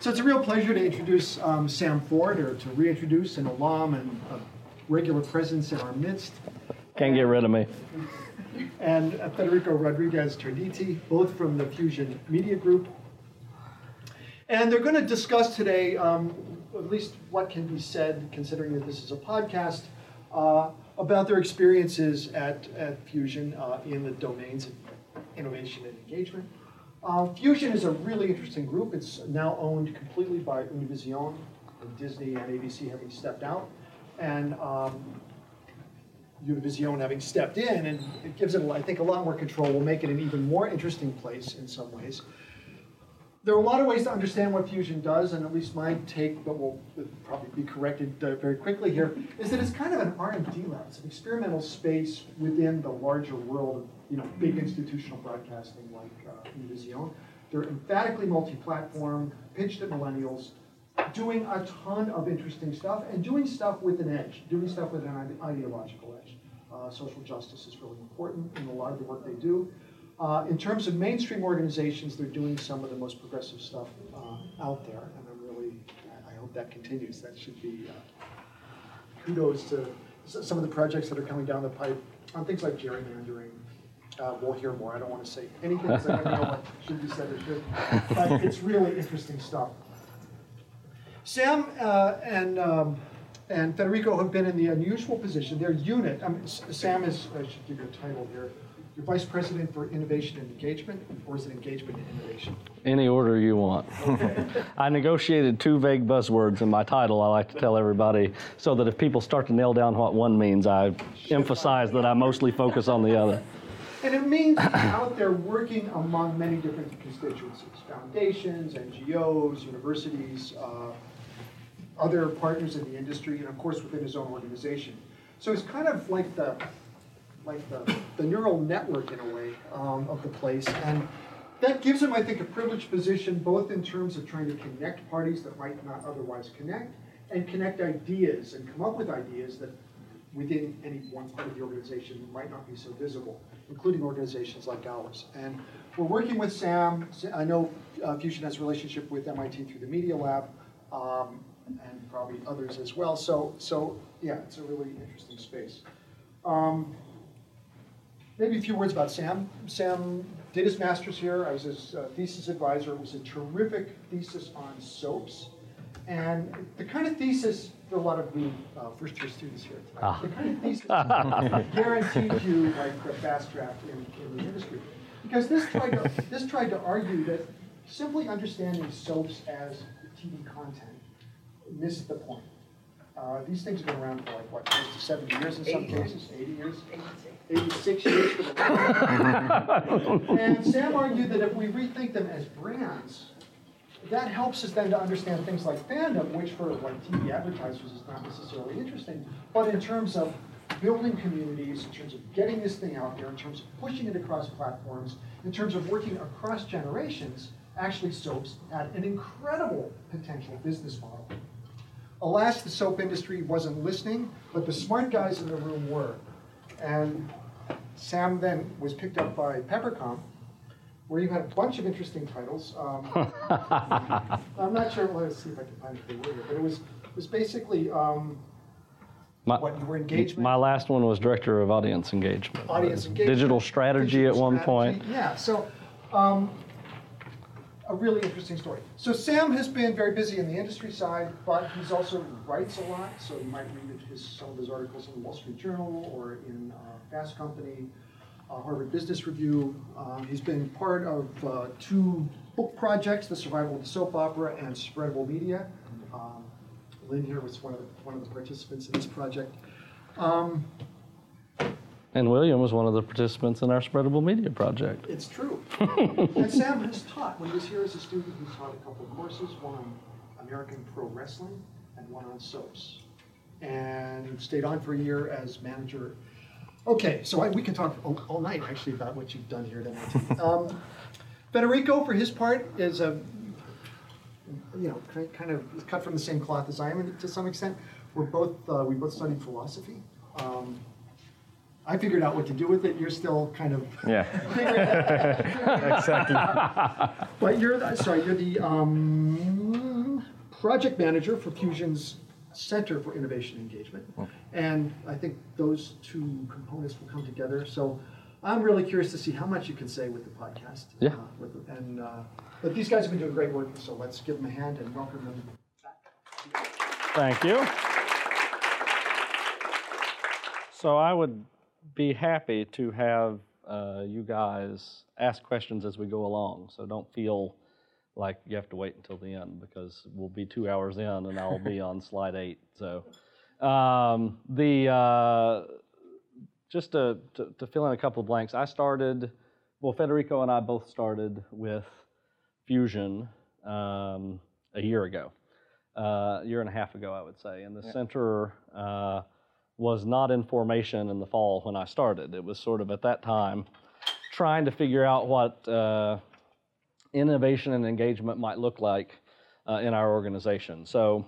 So it's a real pleasure to introduce Sam Ford, or to reintroduce an alum and a regular presence in our midst. Can't get rid of me. And Federico Rodriguez-Tarditi, both from the Fusion Media Group. And they're going to discuss today at least what can be said, considering that this is a podcast, about their experiences at Fusion in the domains of innovation and engagement. Fusion is a really interesting group. It's now owned completely by Univision, and Disney and ABC having stepped out, and Univision having stepped in, and it gives it, I think, a lot more control. Will make it an even more interesting place in some ways. There are a lot of ways to understand what Fusion does, and at least my take, but will probably be corrected very quickly here, is that it's kind of an R&D lab. It's an experimental space within the larger world of big institutional broadcasting like Univision. They're emphatically multi-platform, pitched at millennials, doing a ton of interesting stuff, and doing stuff with an edge, doing stuff with an ideological edge. Social justice is really important in a lot of the work they do. In terms of mainstream organizations, they're doing some of the most progressive stuff out there, and I hope that continues. That should be kudos to some of the projects that are coming down the pipe on things like gerrymandering. We'll hear more. I don't want to say anything because I don't know what should be said or shouldn't. But it's really interesting stuff. Sam and Federico have been in the unusual position. Their unit, Sam is, I should give you a title here, you're Vice President for Innovation and Engagement, or is it Engagement and Innovation? Any order you want. Okay. I negotiated two vague buzzwords in my title, I like to tell everybody, so that if people start to nail down what one means, I emphasize that I mostly focus on the other. And it means out there working among many different constituencies, foundations, NGOs, universities, other partners in the industry, and of course within his own organization. So it's kind of like the neural network, in a way, of the place. And that gives him, I think, a privileged position, both in terms of trying to connect parties that might not otherwise connect, and connect ideas, and come up with ideas that within any one part of the organization might not be so visible, including organizations like ours. And we're working with Sam. I know Fusion has a relationship with MIT through the Media Lab, and probably others as well. So yeah, it's a really interesting space. Maybe a few words about Sam. Sam did his master's here. I was his thesis advisor. It was a terrific thesis on soaps. And the kind of thesis, there are a lot of new first-year students here tonight. The kind of thesis guaranteed you like the fast draft in the industry. Because this tried to argue that simply understanding soaps as TV content missed the point. These things have been around for like, what, close to 70 years in some cases, 80 years? 86 years for the world. And Sam argued that if we rethink them as brands, that helps us then to understand things like fandom, which for like TV advertisers is not necessarily interesting, but in terms of building communities, in terms of getting this thing out there, in terms of pushing it across platforms, in terms of working across generations, actually soaps had an incredible potential business model. Alas, the soap industry wasn't listening, but the smart guys in the room were. And Sam then was picked up by Peppercom, where you had a bunch of interesting titles. I'm not sure, let's see if I can find a good word here, but it was basically what you were engagement. My last one was Director of Audience Engagement. Digital strategy at one point. Yeah, so a really interesting story. So Sam has been very busy in the industry side, but he also writes a lot, so you might read some of his articles in the Wall Street Journal or in Fast Company, Harvard Business Review. He's been part of two book projects, The Survival of the Soap Opera and Spreadable Media. Lynn here was one of the participants in this project. And William was one of the participants in our Spreadable Media project. It's true. And Sam has taught. When he was here as a student, he taught a couple of courses, one on American pro wrestling and one on soaps. And stayed on for a year as manager. Okay, so we can talk all night, actually, about what you've done here tonight. Federico, for his part, is a kind of cut from the same cloth as I am to some extent. We both studied philosophy. I figured out what to do with it. You're still kind of figuring it out. Exactly. But you're the project manager for Fusion's Center for Innovation Engagement. Okay. And I think those two components will come together. So I'm really curious to see how much you can say with the podcast. Yeah. But these guys have been doing great work, so let's give them a hand and welcome them back. Thank you. So I would be happy to have you guys ask questions as we go along. So don't feel like you have to wait until the end, because we'll be 2 hours in and I'll be on slide 8. So just to fill in a couple of blanks, Federico and I both started with Fusion a year and a half ago, I would say. And the center was not in formation in the fall when I started. It was sort of at that time trying to figure out what innovation and engagement might look like in our organization. So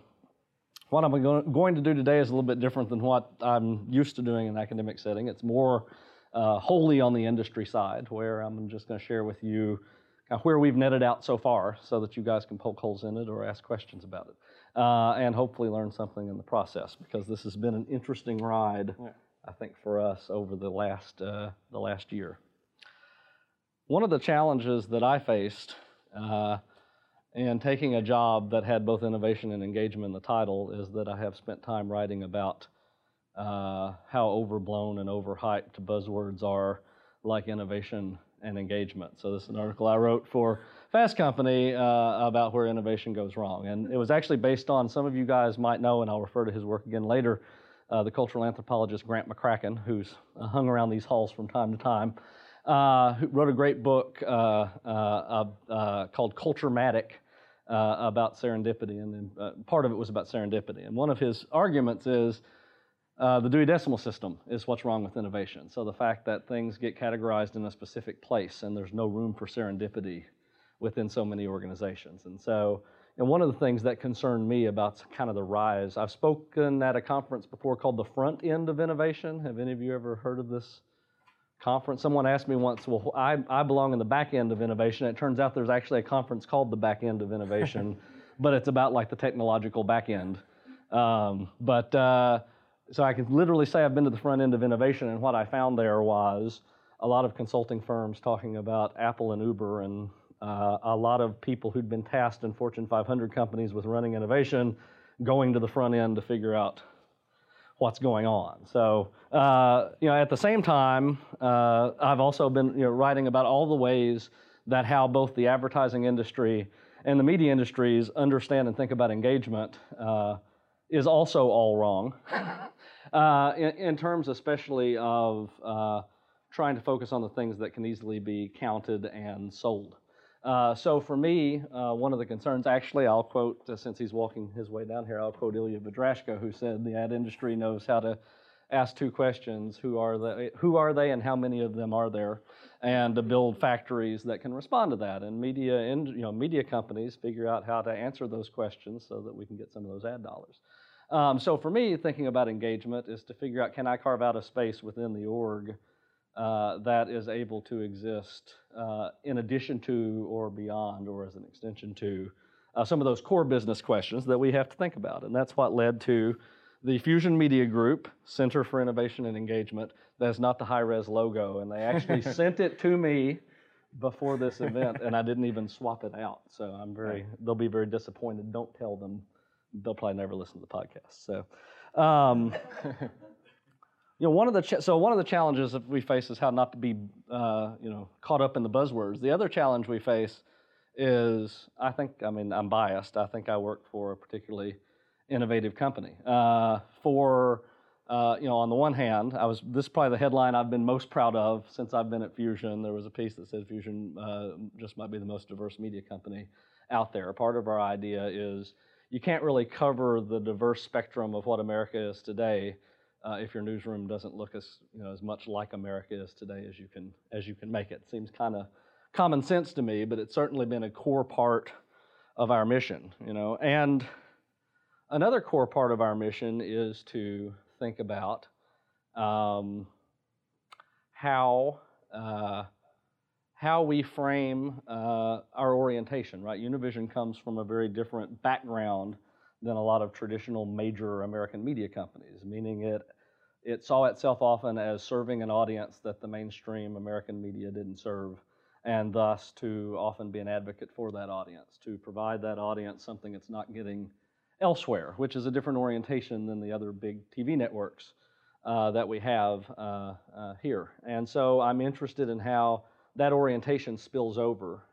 what I'm going to do today is a little bit different than what I'm used to doing in an academic setting. It's more wholly on the industry side, where I'm just going to share with you where we've netted out so far so that you guys can poke holes in it or ask questions about it, and hopefully learn something in the process, because this has been an interesting ride, I think, for us over the last year. One of the challenges that I faced in taking a job that had both innovation and engagement in the title is that I have spent time writing about how overblown and overhyped buzzwords are, like innovation and engagement. So this is an article I wrote for Fast Company about where innovation goes wrong. And it was actually based on, some of you guys might know, and I'll refer to his work again later, the cultural anthropologist Grant McCracken, who's hung around these halls from time to time, who wrote a great book called Culturematic about serendipity, and then, part of it was about serendipity. And one of his arguments is the Dewey Decimal System is what's wrong with innovation. So the fact that things get categorized in a specific place and there's no room for serendipity within so many organizations. And so, and one of the things that concerned me about kind of the rise, I've spoken at a conference before called the Front End of Innovation. Have any of you ever heard of this conference? Someone asked me once, well, I belong in the back end of innovation. It turns out there's actually a conference called the Back End of Innovation, but it's about like the technological back end. So I can literally say I've been to the front end of innovation, and what I found there was a lot of consulting firms talking about Apple and Uber, and a lot of people who'd been tasked in Fortune 500 companies with running innovation going to the front end to figure out what's going on. So, at the same time, I've also been writing about all the ways that how both the advertising industry and the media industries understand and think about engagement is also all wrong, in terms especially of trying to focus on the things that can easily be counted and sold. So for me, one of the concerns, actually, I'll quote, since he's walking his way down here, I'll quote Ilya Vodrashko, who said, the ad industry knows how to ask two questions: who are they and how many of them are there, and to build factories that can respond to that. And media companies figure out how to answer those questions so that we can get some of those ad dollars. So for me, thinking about engagement is to figure out, can I carve out a space within the org that is able to exist in addition to, or beyond, or as an extension to some of those core business questions that we have to think about. And that's what led to the Fusion Media Group, Center for Innovation and Engagement. That's not the high-res logo, and they actually sent it to me before this event, and I didn't even swap it out. So they'll be very disappointed. Don't tell them. They'll probably never listen to the podcast. So. One of the challenges that we face is how not to be, caught up in the buzzwords. The other challenge we face is, I'm biased. I think I work for a particularly innovative company. On the one hand, this is probably the headline I've been most proud of since I've been at Fusion. There was a piece that said Fusion just might be the most diverse media company out there. Part of our idea is you can't really cover the diverse spectrum of what America is today if your newsroom doesn't look as much like America is today as you can make it. Seems kind of common sense to me, but it's certainly been a core part of our mission. And another core part of our mission is to think about how we frame our orientation. Right, Univision comes from a very different background than a lot of traditional major American media companies, meaning it saw itself often as serving an audience that the mainstream American media didn't serve, and thus to often be an advocate for that audience, to provide that audience something it's not getting elsewhere, which is a different orientation than the other big TV networks that we have here. And so I'm interested in how that orientation spills over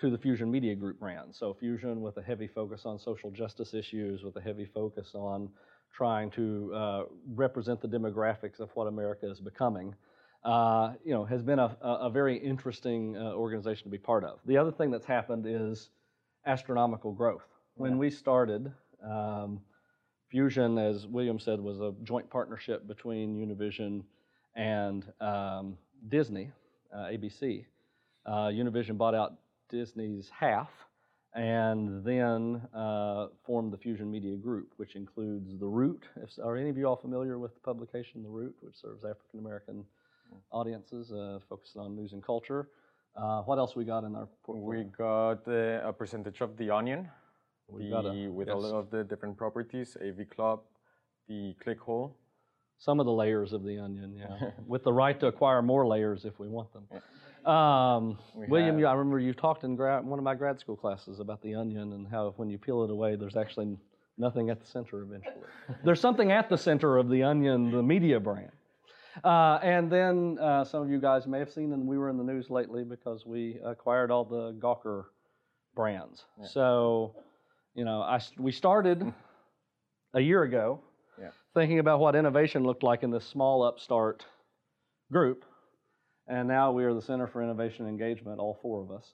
to the Fusion Media Group brand. So Fusion, with a heavy focus on social justice issues, with a heavy focus on trying to represent the demographics of what America is becoming, has been a very interesting organization to be part of. The other thing that's happened is astronomical growth. When we started, Fusion, as William said, was a joint partnership between Univision and Disney, ABC. Univision bought out Disney's half, and then formed the Fusion Media Group, which includes The Root. Are any of you all familiar with the publication The Root, which serves African American audiences, focused on news and culture? What else we got in our portfolio? We got a percentage of The Onion, with all of the different properties, AV Club, the Clickhole. Some of the layers of The Onion, yeah, with the right to acquire more layers if we want them. Yeah. William, I remember you talked in one of my grad school classes about the onion and how when you peel it away, there's actually nothing at the center eventually. There's something at the center of the onion, the media brand. And then some of you guys may have seen, and we were in the news lately because we acquired all the Gawker brands. Yeah. So, we started a year ago thinking about what innovation looked like in this small upstart group. And now we are the Center for Innovation and Engagement, all four of us,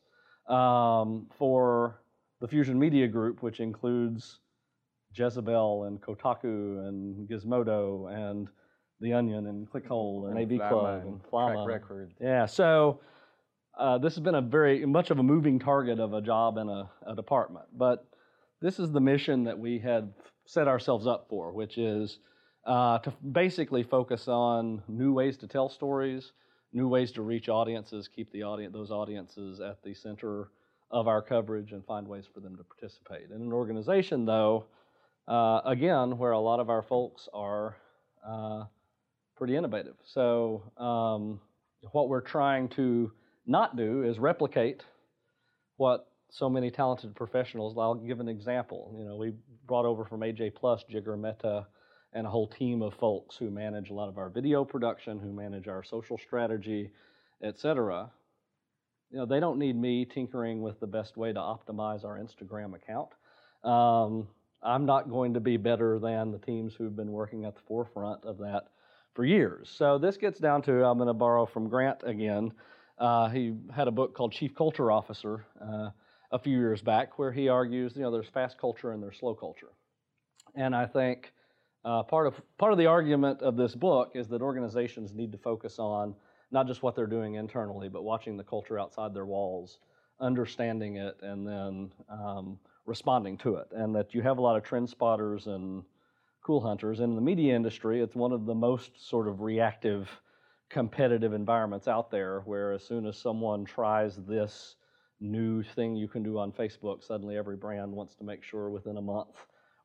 for the Fusion Media Group, which includes Jezebel and Kotaku and Gizmodo and The Onion and Clickhole and AV Club and Track Record. Yeah, so this has been a very much of a moving target of a job in a department. But this is the mission that we had set ourselves up for, which is to basically focus on new ways to tell stories, new ways to reach audiences, keep those audiences at the center of our coverage, and find ways for them to participate. In an organization, though, again, where a lot of our folks are pretty innovative. So what we're trying to not do is replicate what so many talented professionals. I'll give an example. We brought over from AJ Plus, Jigar Mehta, and a whole team of folks who manage a lot of our video production, who manage our social strategy, et cetera. They don't need me tinkering with the best way to optimize our Instagram account. I'm not going to be better than the teams who've been working at the forefront of that for years. So this gets down to, I'm going to borrow from Grant again. He had a book called Chief Culture Officer a few years back, where he argues, there's fast culture and there's slow culture. And I think part of the argument of this book is that organizations need to focus on not just what they're doing internally, but watching the culture outside their walls, understanding it, and then responding to it. And that you have a lot of trend spotters and cool hunters. In the media industry, it's one of the most sort of reactive, competitive environments out there, where as soon as someone tries this new thing you can do on Facebook, suddenly every brand wants to make sure within a month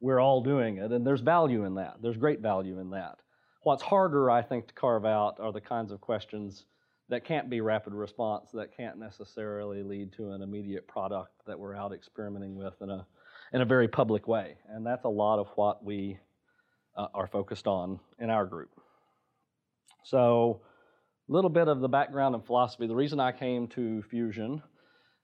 we're all doing it, and there's value in that. There's great value in that. What's harder, I think, to carve out are the kinds of questions that can't be rapid response, that can't necessarily lead to an immediate product that we're out experimenting with in a very public way. And that's a lot of what we are focused on in our group. So a little bit of the background and philosophy. The reason I came to Fusion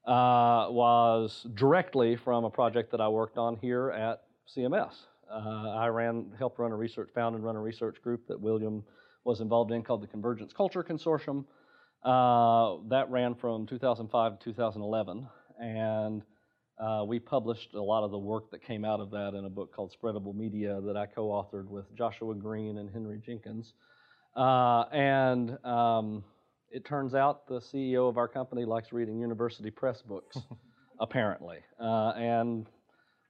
was directly from a project that I worked on here at CMS. I found and ran a research group that William was involved in called the Convergence Culture Consortium. That ran from 2005 to 2011, and we published a lot of the work that came out of that in a book called Spreadable Media that I co-authored with Joshua Green and Henry Jenkins. It turns out the CEO of our company likes reading university press books, apparently, and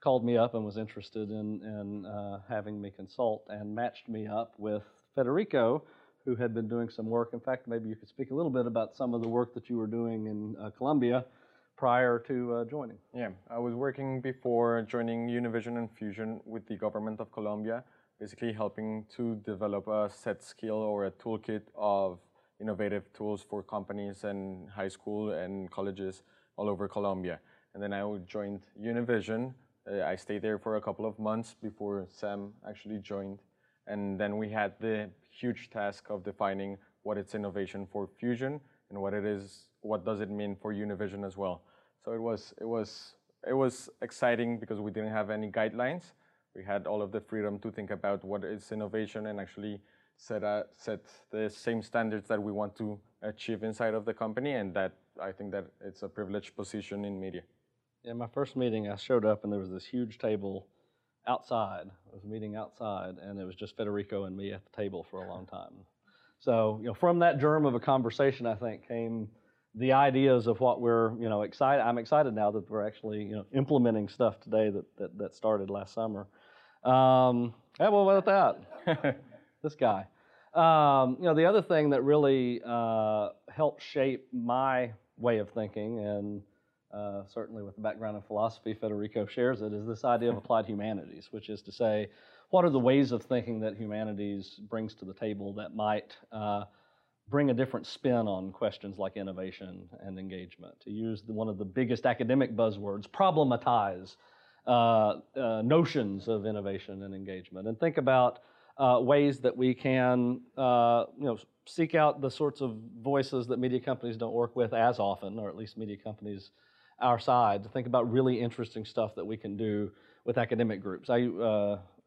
called me up and was interested in having me consult, and matched me up with Federico, who had been doing some work. In fact, maybe you could speak a little bit about some of the work that you were doing in Colombia prior to joining? Yeah, I was working before joining Univision and Fusion with the government of Colombia, basically helping to develop a set skill or a toolkit of innovative tools for companies and high school and colleges all over Colombia. And then I joined Univision. I stayed there for a couple of months before Sam actually joined. And then we had the huge task of defining what it's innovation for Fusion and what it is, what does it mean for Univision as well. So it was exciting because we didn't have any guidelines. We had all of the freedom to think about what is innovation and actually set the same standards that we want to achieve inside of the company, and that I think that it's a privileged position in media. In my first meeting, I showed up and there was this huge table outside. I was meeting outside, and it was just Federico and me at the table for a long time. So, you know, from that germ of a conversation, I think, came the ideas of what we're, you know, excited. I'm excited now that we're actually, you know, implementing stuff today that started last summer. Hey, well, what about that? This guy. You know, the other thing that really helped shape my way of thinking, and certainly with the background in philosophy, Federico shares it, is this idea of applied humanities, which is to say, what are the ways of thinking that humanities brings to the table that might bring a different spin on questions like innovation and engagement? To use one of the biggest academic buzzwords, problematize notions of innovation and engagement, and think about ways that we can seek out the sorts of voices that media companies don't work with as often, or at least media companies our side, to think about really interesting stuff that we can do with academic groups.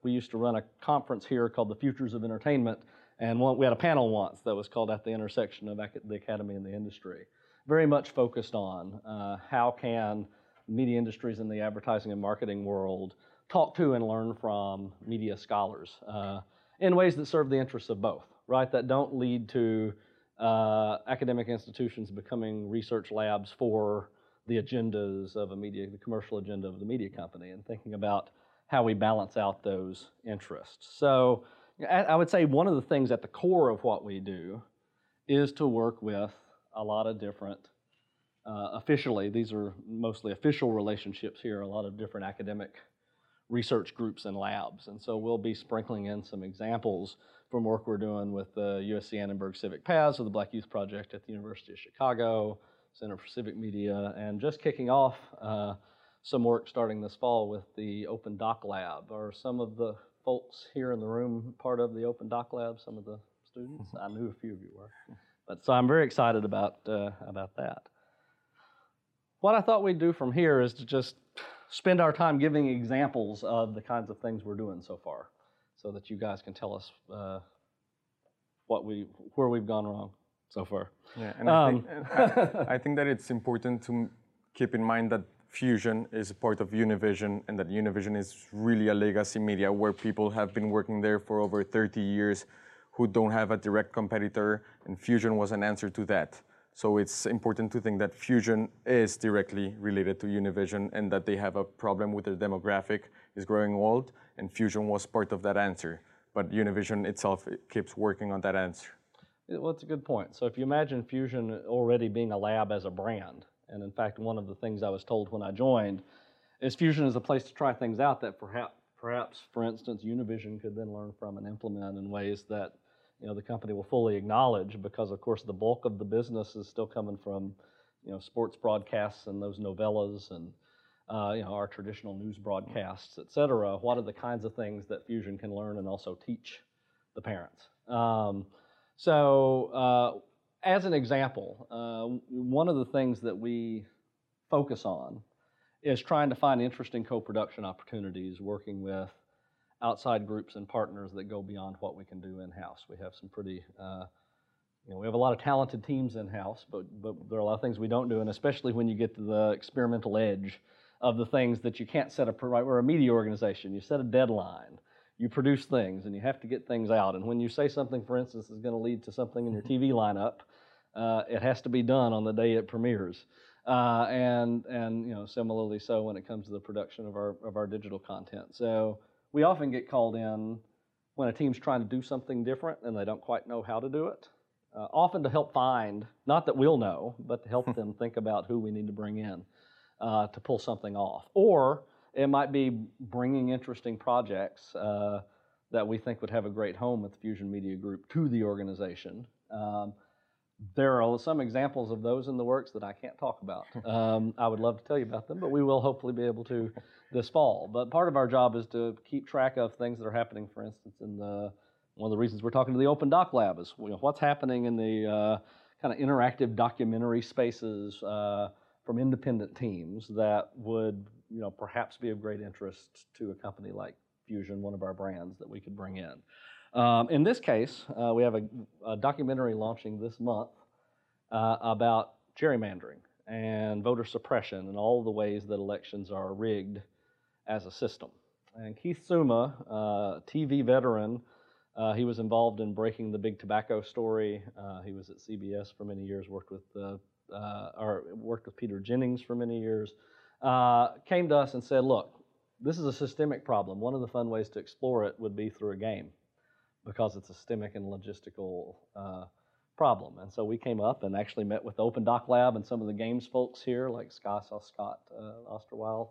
We used to run a conference here called the Futures of Entertainment, and we had a panel once that was called At the Intersection of the Academy and the Industry, very much focused on how can media industries in the advertising and marketing world talk to and learn from media scholars in ways that serve the interests of both, right? That don't lead to academic institutions becoming research labs for the agendas of the commercial agenda of the media company, and thinking about how we balance out those interests. So I would say one of the things at the core of what we do is to work with a lot of different, officially, these are mostly official relationships here, a lot of different academic research groups and labs. And so we'll be sprinkling in some examples from work we're doing with the USC Annenberg Civic Paths, or the Black Youth Project at the University of Chicago, Center for Civic Media, and just kicking off some work starting this fall with the Open Doc Lab. Are some of the folks here in the room part of the Open Doc Lab, some of the students? I knew a few of you were. But so I'm very excited about that. What I thought we'd do from here is to just spend our time giving examples of the kinds of things we're doing so far, so that you guys can tell us where we've gone wrong so far. Yeah, and I think that it's important to keep in mind that Fusion is a part of Univision, and that Univision is really a legacy media where people have been working there for over 30 years who don't have a direct competitor, and Fusion was an answer to that. So it's important to think that Fusion is directly related to Univision, and that they have a problem with their demographic is growing old, and Fusion was part of that answer. But Univision itself, it keeps working on that answer. Well, that's a good point. So if you imagine Fusion already being a lab as a brand, and in fact, one of the things I was told when I joined is Fusion is a place to try things out that perhaps, for instance, Univision could then learn from and implement in ways that, you know, the company will fully acknowledge, because of course the bulk of the business is still coming from, you know, sports broadcasts and those novellas and you know, our traditional news broadcasts, et cetera. What are the kinds of things that Fusion can learn and also teach the parents? As an example, one of the things that we focus on is trying to find interesting co-production opportunities, working with outside groups and partners that go beyond what we can do in-house. We have some pretty, we have a lot of talented teams in-house, but there are a lot of things we don't do, and especially when you get to the experimental edge of the things that you can't set up, right? We're a media organization. You set a deadline. You produce things, and you have to get things out. And when you say something, for instance, is going to lead to something in your TV lineup, it has to be done on the day it premieres. And you know, similarly so when it comes to the production of our digital content. So we often get called in when a team's trying to do something different and they don't quite know how to do it, often to help find, not that we'll know, but to help them think about who we need to bring in to pull something off. Or it might be bringing interesting projects that we think would have a great home with the Fusion Media Group to the organization. There are some examples of those in the works that I can't talk about. I would love to tell you about them, but we will hopefully be able to this fall. But part of our job is to keep track of things that are happening, for instance, in the, one of the reasons we're talking to the Open Doc Lab is what's happening in the kind of interactive documentary spaces from independent teams that would perhaps be of great interest to a company like Fusion, one of our brands that we could bring in. In this case, we have a documentary launching this month about gerrymandering and voter suppression and all the ways that elections are rigged as a system. And Keith Suma, TV veteran, he was involved in breaking the big tobacco story. He was at CBS for many years, worked with Peter Jennings for many years, came to us and said, look, this is a systemic problem. One of the fun ways to explore it would be through a game, because it's a systemic and logistical problem. And so we came up and actually met with the Open Doc Lab and some of the games folks here, like Scott Osterweil.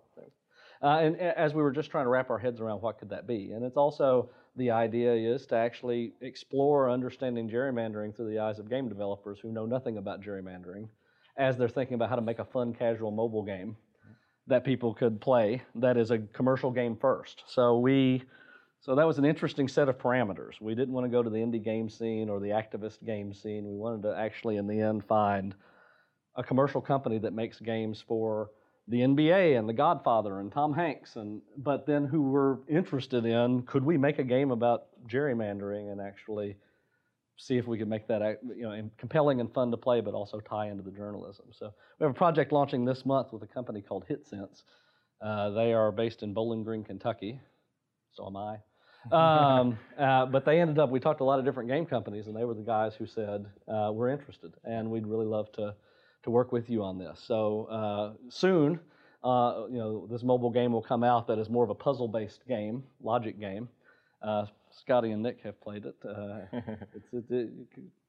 And as we were just trying to wrap our heads around what could that be. And it's also, the idea is to actually explore understanding gerrymandering through the eyes of game developers who know nothing about gerrymandering as they're thinking about how to make a fun, casual mobile game that people could play that is a commercial game first. So that was an interesting set of parameters. We didn't want to go to the indie game scene or the activist game scene. We wanted to actually, in the end, find a commercial company that makes games for the NBA and The Godfather and Tom Hanks, but then who were interested in, could we make a game about gerrymandering and actually see if we could make that compelling and fun to play, but also tie into the journalism. So we have a project launching this month with a company called HitSense. They are based in Bowling Green, Kentucky. So am I. But they ended up, we talked to a lot of different game companies, and they were the guys who said, we're interested, and we'd really love to work with you on this. So soon, this mobile game will come out that is more of a puzzle-based game, logic game. Scotty and Nick have played it. It's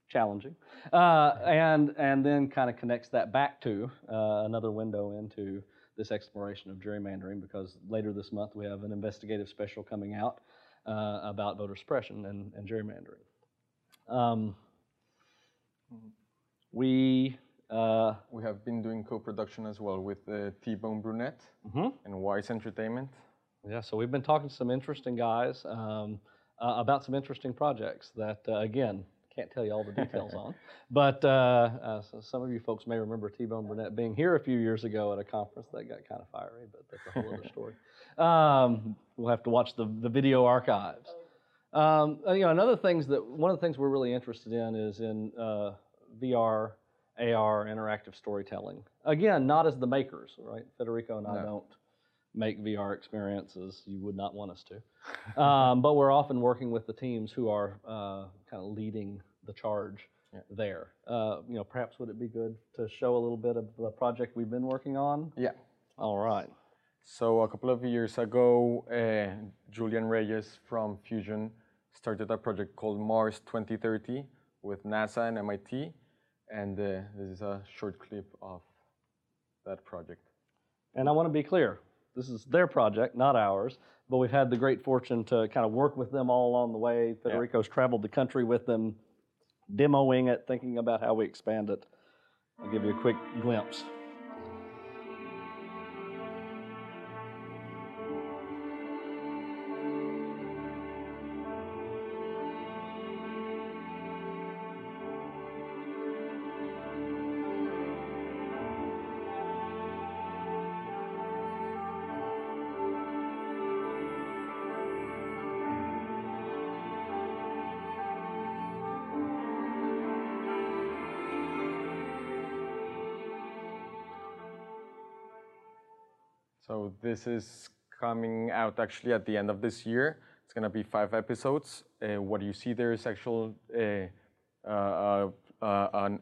challenging. And then kind of connects that back to another window into this exploration of gerrymandering, because later this month we have an investigative special coming out about voter suppression and gerrymandering. We have been doing co-production as well with T Bone Burnett and Wise Entertainment. Yeah, so we've been talking to some interesting guys about some interesting projects that, again, can't tell you all the details on. But so some of you folks may remember T Bone Burnett being here a few years ago at a conference that got kind of fiery, but that's a whole other story. We'll have to watch the video archives. One of the things we're really interested in is in VR. AR, interactive storytelling. Again, not as the makers, right? Federico and I don't make VR experiences. You would not want us to. But we're often working with the teams who are kind of leading the charge there. Perhaps would it be good to show a little bit of the project we've been working on? Yeah. All right. So a couple of years ago, Julian Reyes from Fusion started a project called Mars 2030 with NASA and MIT. And this is a short clip of that project. And I want to be clear, this is their project, not ours, but we've had the great fortune to kind of work with them all along the way. Federico's traveled the country with them, demoing it, thinking about how we expand it. I'll give you a quick glimpse. So this is coming out actually at the end of this year. It's going to be 5 episodes. What you see there is actual a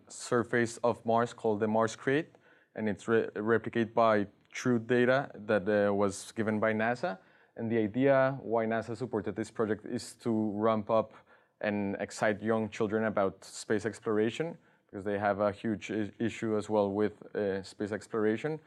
surface of Mars called the Mars Crate, and it's replicated by true data that was given by NASA. And the idea why NASA supported this project is to ramp up and excite young children about space exploration, because they have a huge issue as well with space exploration.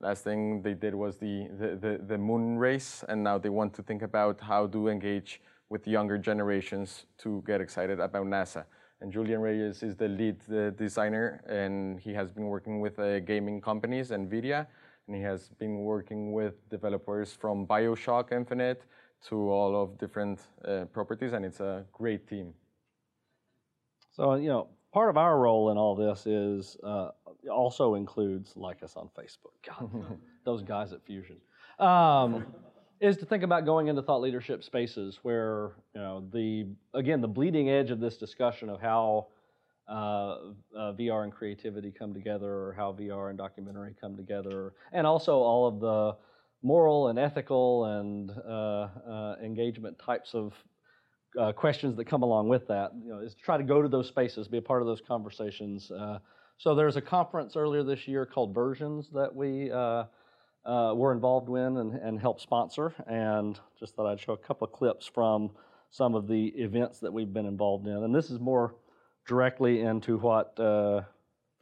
Last thing they did was the moon race, and now they want to think about how to engage with younger generations to get excited about NASA. And Julian Reyes is the lead designer, and he has been working with gaming companies, NVIDIA, and he has been working with developers from BioShock Infinite to all of different properties, and it's a great team. So, you know, part of our role in all this is also includes like us on Facebook. God, those guys at Fusion. Is to think about going into thought leadership spaces where, you know, again, the bleeding edge of this discussion of how VR and creativity come together, or how VR and documentary come together, and also all of the moral and ethical and engagement types of questions that come along with that, you know, is to try to go to those spaces, be a part of those conversations. So there's a conference earlier this year called Versions that we were involved in and helped sponsor, and just thought I'd show a couple of clips from some of the events that we've been involved in. And this is more directly into what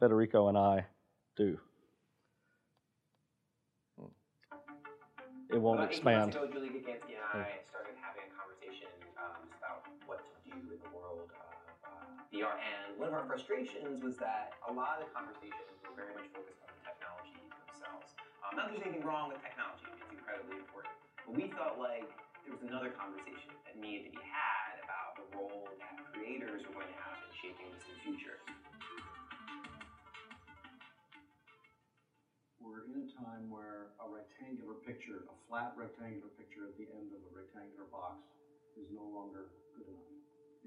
Federico and I do. It won't expand. VR, and one of our frustrations was that a lot of the conversations were very much focused on the technology themselves. Not that there's anything wrong with technology, it's incredibly important, but we felt like there was another conversation that needed to be had about the role that creators were going to have in shaping this in the future. We're in a time where a rectangular picture, a flat rectangular picture at the end of a rectangular box is no longer good enough.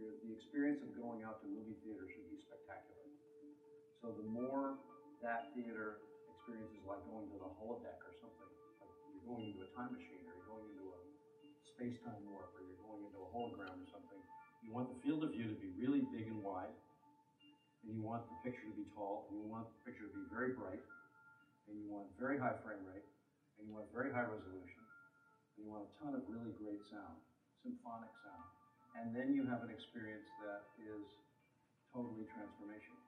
The experience of going out to movie theater should be spectacular. So the more that theater experience is like going to the holodeck or something, like you're going into a time machine, or you're going into a space-time warp, or you're going into a hologram or something, you want the field of view to be really big and wide, and you want the picture to be tall, and you want the picture to be very bright, and you want very high frame rate, and you want very high resolution, and you want a ton of really great sound, symphonic sound. And then you have an experience that is totally transformational.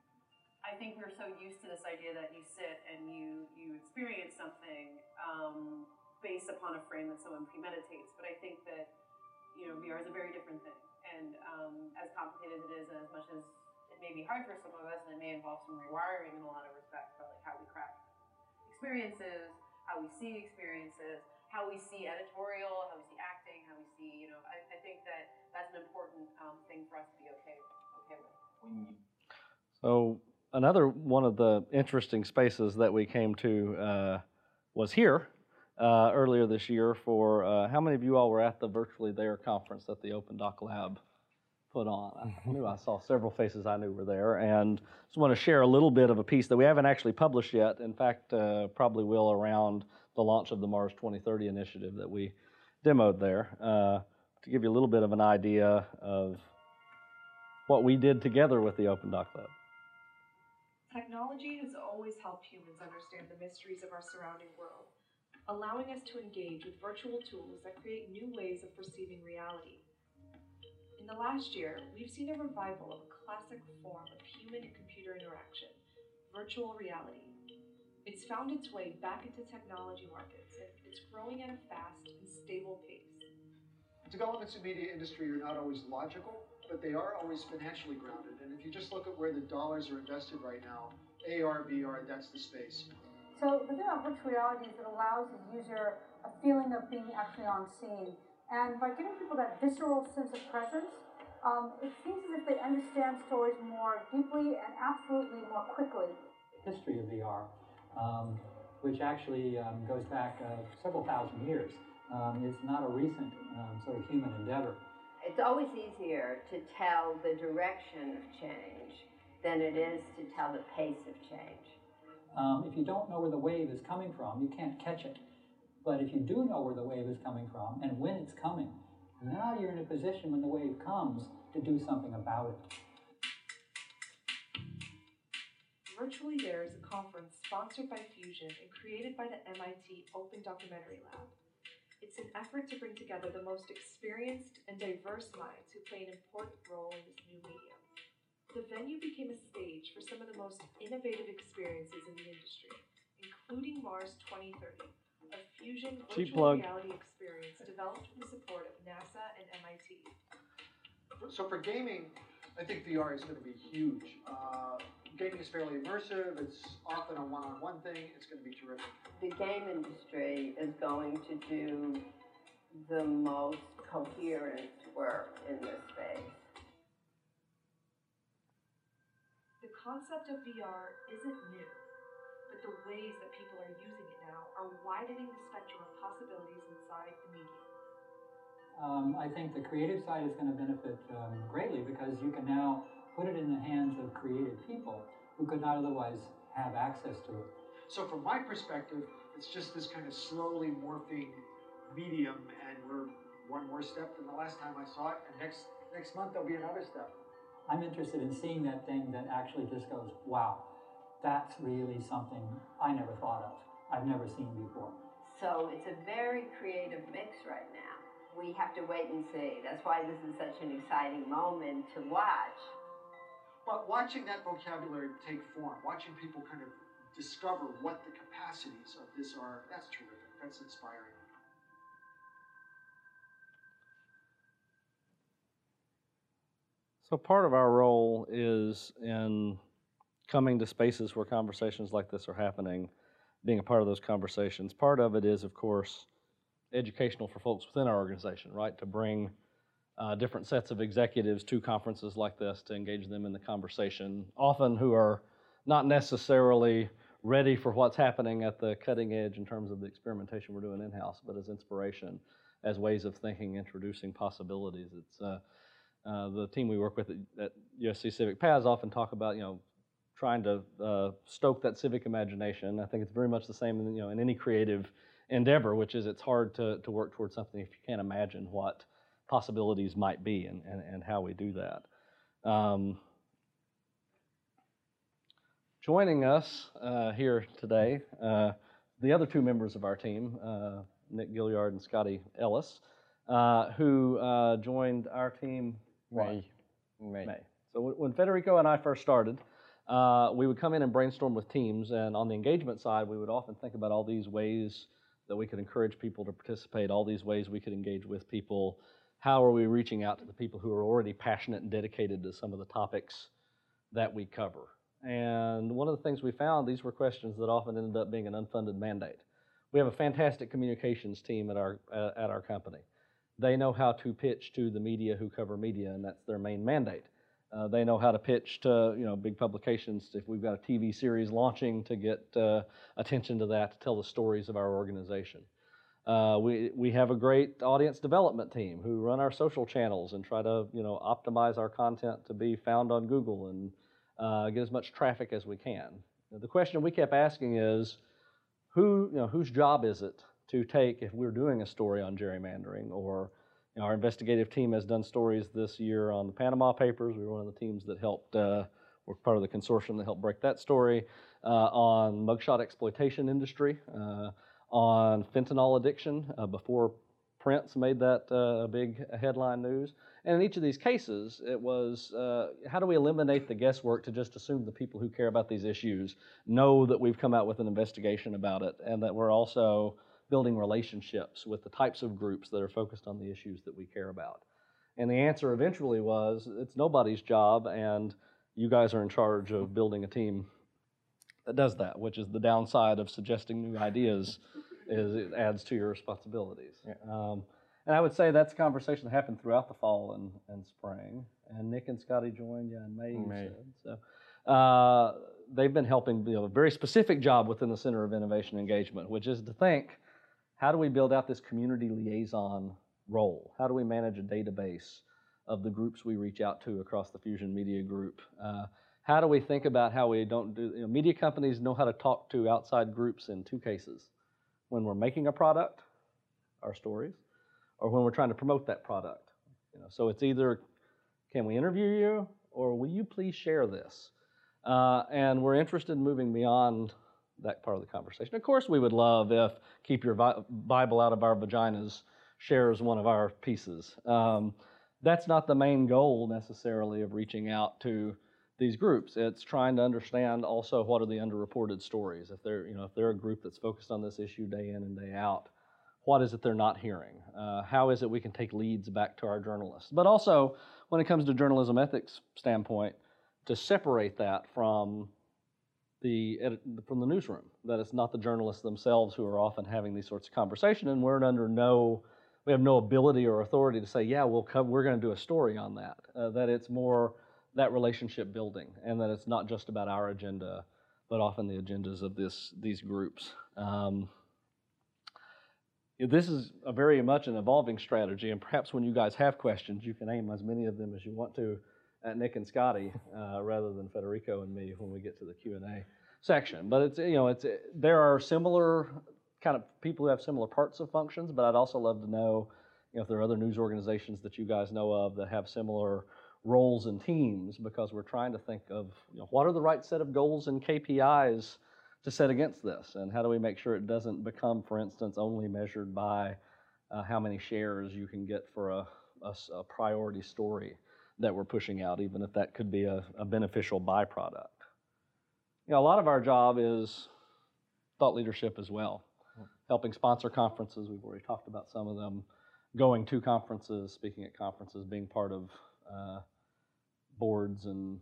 I think we're so used to this idea that you sit and you experience something based upon a frame that someone premeditates, but I think that, you know, VR is a very different thing. And as complicated as it is, and as much as it may be hard for some of us, and it may involve some rewiring in a lot of respects about like how we craft experiences, how we see experiences, how we see editorial, how we see acting, how we see, you know, I think that that's an important thing for us to be okay with. So another one of the interesting spaces that we came to was here earlier this year for, how many of you all were at the Virtually There conference that the Open Doc Lab put on? I knew I saw several faces I knew were there, and just want to share a little bit of a piece that we haven't actually published yet. In fact, probably will around the launch of the Mars 2030 initiative that we demoed there, to give you a little bit of an idea of what we did together with the Open Doc Lab. Technology has always helped humans understand the mysteries of our surrounding world, allowing us to engage with virtual tools that create new ways of perceiving reality. In the last year, we've seen a revival of a classic form of human and computer interaction, virtual reality. It's found its way back into technology markets, and it's growing at a fast and stable pace. Developments in media industry are not always logical, but they are always financially grounded. And if you just look at where the dollars are invested right now, AR, VR, that's the space. So the thing about virtual reality is it allows the user a feeling of being actually on scene. And by giving people that visceral sense of presence, it seems as if they understand stories more deeply and absolutely more quickly. History of VR. Which actually goes back several thousand years. It's not a recent sort of human endeavor. It's always easier to tell the direction of change than it is to tell the pace of change. If you don't know where the wave is coming from, you can't catch it. But if you do know where the wave is coming from and when it's coming, now you're in a position when the wave comes to do something about it. Virtually There is a conference sponsored by Fusion and created by the MIT Open Documentary Lab. It's an effort to bring together the most experienced and diverse minds who play an important role in this new medium. The venue became a stage for some of the most innovative experiences in the industry, including Mars 2030, a fusion virtual reality experience developed with the support of NASA and MIT. So for gaming, I think VR is going to be huge. Gaming is fairly immersive. It's often a one-on-one thing. It's going to be terrific. The game industry is going to do the most coherent work in this space. The concept of VR isn't new, but the ways that people are using it now are widening the spectrum of possibilities inside the medium. I think the creative side is going to benefit greatly, because you can now put it in the hands of creative people who could not otherwise have access to it. So from my perspective, it's just this kind of slowly morphing medium, and we're one more step than the last time I saw it, and next month there'll be another step. I'm interested in seeing that thing that actually just goes, wow, that's really something I never thought of, I've never seen before. So it's a very creative mix right now. We have to wait and see. That's why this is such an exciting moment to watch. But watching that vocabulary take form, watching people kind of discover what the capacities of this are, that's terrific. That's inspiring. So part of our role is in coming to spaces where conversations like this are happening, being a part of those conversations. Part of it is, of course, educational for folks within our organization, right? To bring different sets of executives to conferences like this, to engage them in the conversation, often who are not necessarily ready for what's happening at the cutting edge in terms of the experimentation we're doing in-house, but as inspiration, as ways of thinking, introducing possibilities. It's the team we work with at USC Civic Paths often talk about, you know, trying to stoke that civic imagination. I think it's very much the same, you know, in any creative endeavor, which is it's hard to work towards something if you can't imagine what possibilities might be and how we do that. Joining us here today, the other two members of our team, Nick Gilliard and Scotty Ellis, who joined our team May. So when Federico and I first started, we would come in and brainstorm with teams, and on the engagement side, we would often think about all these ways that we could encourage people to participate, all these ways we could engage with people. How are we reaching out to the people who are already passionate and dedicated to some of the topics that we cover? And one of the things we found, these were questions that often ended up being an unfunded mandate. We have a fantastic communications team at our company. They know how to pitch to the media who cover media, and that's their main mandate. They know how to pitch to, you know, big publications if we've got a TV series launching, to get attention to that, to tell the stories of our organization. We have a great audience development team who run our social channels and try to, you know, optimize our content to be found on Google and get as much traffic as we can. Now, the question we kept asking is, whose job is it to take, if we're doing a story on gerrymandering, or our investigative team has done stories this year on the Panama Papers. We were one of the teams that helped, we're part of the consortium that helped break that story, on mugshot exploitation industry, on fentanyl addiction, before Prince made that a big headline news. And in each of these cases, it was, how do we eliminate the guesswork to just assume the people who care about these issues know that we've come out with an investigation about it, and that we're also building relationships with the types of groups that are focused on the issues that we care about. And the answer eventually was, it's nobody's job, and you guys are in charge of building a team that does that, which is the downside of suggesting new ideas, is it adds to your responsibilities. Yeah. And I would say that's a conversation that happened throughout the fall and spring. And Nick and Scotty joined in May, you said. So, they've been helping, a very specific job within the Center of Innovation Engagement, which is to think, how do we build out this community liaison role? How do we manage a database of the groups we reach out to across the Fusion Media Group? How do we think about how we don't do, media companies know how to talk to outside groups in two cases. When we're making a product, our stories, or when we're trying to promote that product. So it's either, can we interview you, or will you please share this? And we're interested in moving beyond that part of the conversation. Of course, we would love if Keep Your Bible Out of Our Vaginas shares one of our pieces. That's not the main goal necessarily of reaching out to these groups. It's trying to understand also what are the underreported stories. If they're, you know, if they're a group that's focused on this issue day in and day out, what is it they're not hearing? How is it we can take leads back to our journalists? But also, when it comes to journalism ethics standpoint, to separate that from the newsroom, that it's not the journalists themselves who are often having these sorts of conversations, and we're under we have no ability or authority to say, yeah, we're going to do a story on that. That it's more that relationship building, and that it's not just about our agenda, but often the agendas of these groups. This is a very much an evolving strategy, and perhaps when you guys have questions, you can aim as many of them as you want to at Nick and Scotty, rather than Federico and me when we get to the Q&A section. But it's, you know, there are similar kind of people who have similar parts of functions, but I'd also love to know, you know, if there are other news organizations that you guys know of that have similar roles and teams, because we're trying to think of, you know, what are the right set of goals and KPIs to set against this, and how do we make sure it doesn't become, for instance, only measured by how many shares you can get for a priority story that we're pushing out, even if that could be a beneficial byproduct. You know, a lot of our job is thought leadership as well, helping sponsor conferences. We've already talked about some of them, going to conferences, speaking at conferences, being part of boards, and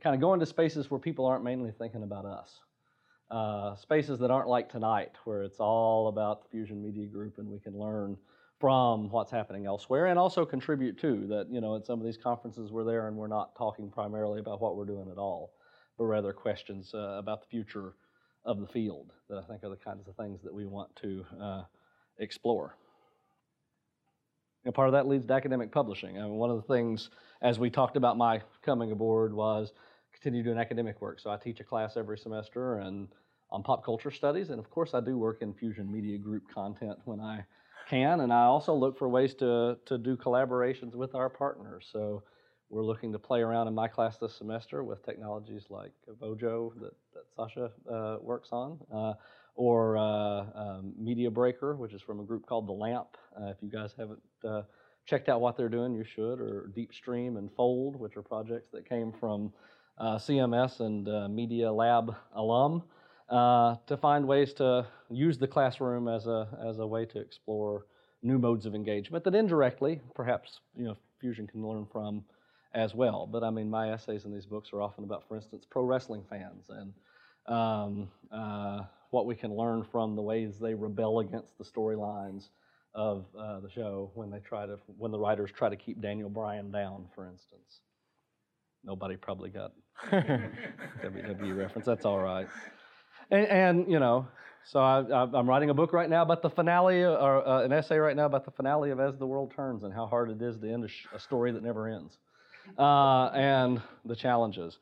kind of going to spaces where people aren't mainly thinking about us. Spaces that aren't like tonight, where it's all about the Fusion Media Group and we can learn from what's happening elsewhere, and also contribute to that. You know, at some of these conferences we're there and we're not talking primarily about what we're doing at all, but rather questions about the future of the field that I think are the kinds of things that we want to explore. And part of that leads to academic publishing. I mean, one of the things, as we talked about my coming aboard, was continue doing academic work. So I teach a class every semester and on pop culture studies, and of course I do work in Fusion Media Group content when I can, and I also look for ways to do collaborations with our partners. So we're looking to play around in my class this semester with technologies like Vojo that Sasha works on, or Media Breaker, which is from a group called The Lamp. If you guys haven't checked out what they're doing, you should, or Deep Stream and Fold, which are projects that came from CMS and Media Lab alum, to find ways to use the classroom as a way to explore new modes of engagement that indirectly, perhaps, you know, Fusion can learn from as well. But I mean, my essays in these books are often about, for instance, pro wrestling fans and what we can learn from the ways they rebel against the storylines of the show when the writers try to keep Daniel Bryan down, for instance. Nobody probably got WWE reference. That's all right. And you know, so I'm writing a book right now about the finale, or an essay right now about the finale of As the World Turns and how hard it is to end a story that never ends, and the challenges.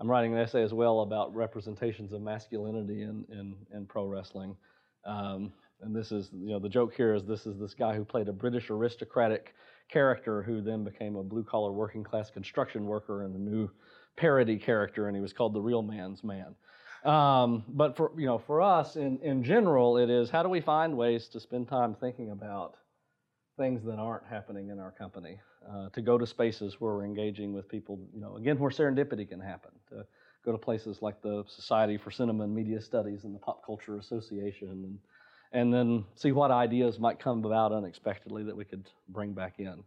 I'm writing an essay as well about representations of masculinity in pro wrestling. And this is, you know, the joke here is this guy who played a British aristocratic character who then became a blue-collar working-class construction worker and a new parody character, and he was called the Real Man's Man. But for, you know, for us in general, it is how do we find ways to spend time thinking about things that aren't happening in our company, to go to spaces where we're engaging with people, you know, again, where serendipity can happen, to go to places like the Society for Cinema and Media Studies and the Pop Culture Association, and then see what ideas might come about unexpectedly that we could bring back in.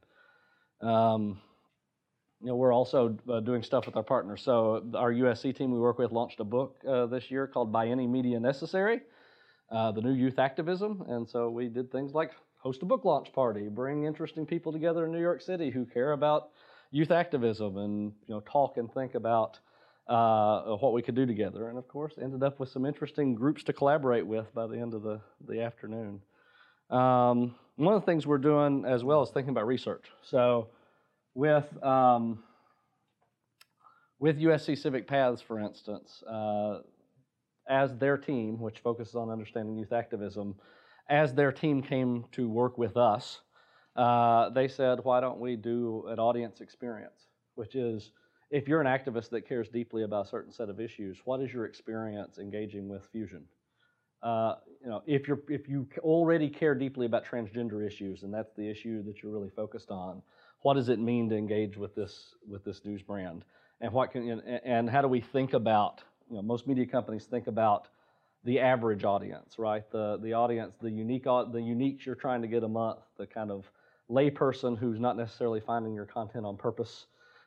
You know, we're also doing stuff with our partners. So our USC team we work with launched a book this year called By Any Media Necessary, The New Youth Activism. And so we did things like host a book launch party, bring interesting people together in New York City who care about youth activism, and, you know, talk and think about what we could do together, and of course ended up with some interesting groups to collaborate with by the end of the afternoon. One of the things we're doing as well is thinking about research. So with USC Civic Paths, for instance, as their team, which focuses on understanding youth activism, as their team came to work with us, they said, why don't we do an audience experience, which is if you're an activist that cares deeply about a certain set of issues, what is your experience engaging with Fusion? If you already care deeply about transgender issues and that's the issue that you're really focused on, what does it mean to engage with this news brand? And what can and how do we think about, you know, most media companies think about the average audience, right? The audience, the uniques you're trying to get a month, the kind of layperson who's not necessarily finding your content on purpose,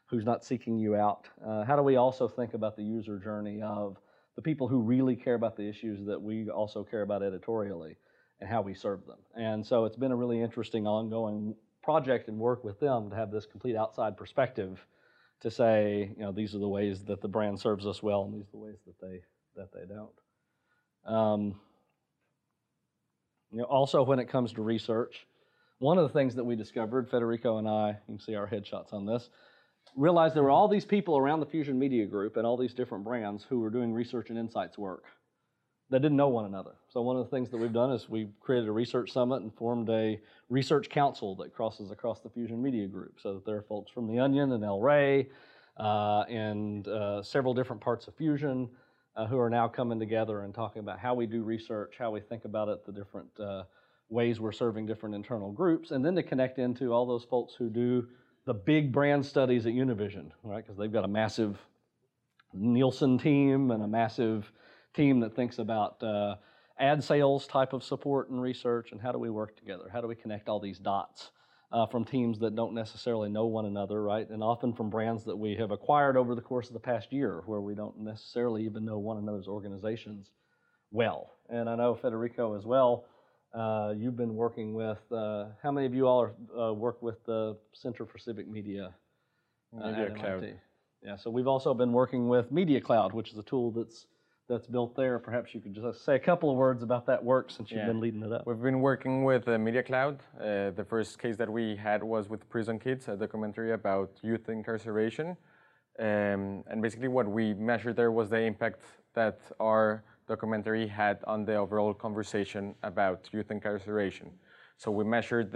who's not seeking you out. How do we also think about the user journey of the people who really care about the issues that we also care about editorially and how we serve them? And so it's been a really interesting ongoing project and work with them to have this complete outside perspective to say, you know, these are the ways that the brand serves us well and these are the ways that they don't. You know, also when it comes to research, one of the things that we discovered, Federico and I, you can see our headshots on this, realized there were all these people around the Fusion Media Group and all these different brands who were doing research and insights work that didn't know one another. So one of the things that we've done is we've created a research summit and formed a research council that crosses across the Fusion Media Group so that there are folks from The Onion and El Rey and several different parts of Fusion who are now coming together and talking about how we do research, how we think about it, the different ways we're serving different internal groups, and then to connect into all those folks who do the big brand studies at Univision, right? Because they've got a massive Nielsen team and a massive team that thinks about ad sales type of support and research, and how do we work together? How do we connect all these dots from teams that don't necessarily know one another, right? And often from brands that we have acquired over the course of the past year where we don't necessarily even know one another's organizations well. And I know Federico as well, you've been working with, how many of you all are, work with the Center for Civic Media? Media Cloud. Yeah, so we've also been working with Media Cloud, which is a tool that's built there. Perhaps you could just say a couple of words about that work since you've been leading it up. We've been working with Media Cloud. The first case that we had was with Prison Kids, a documentary about youth incarceration. And basically what we measured there was the impact that our documentary had on the overall conversation about youth incarceration. So we measured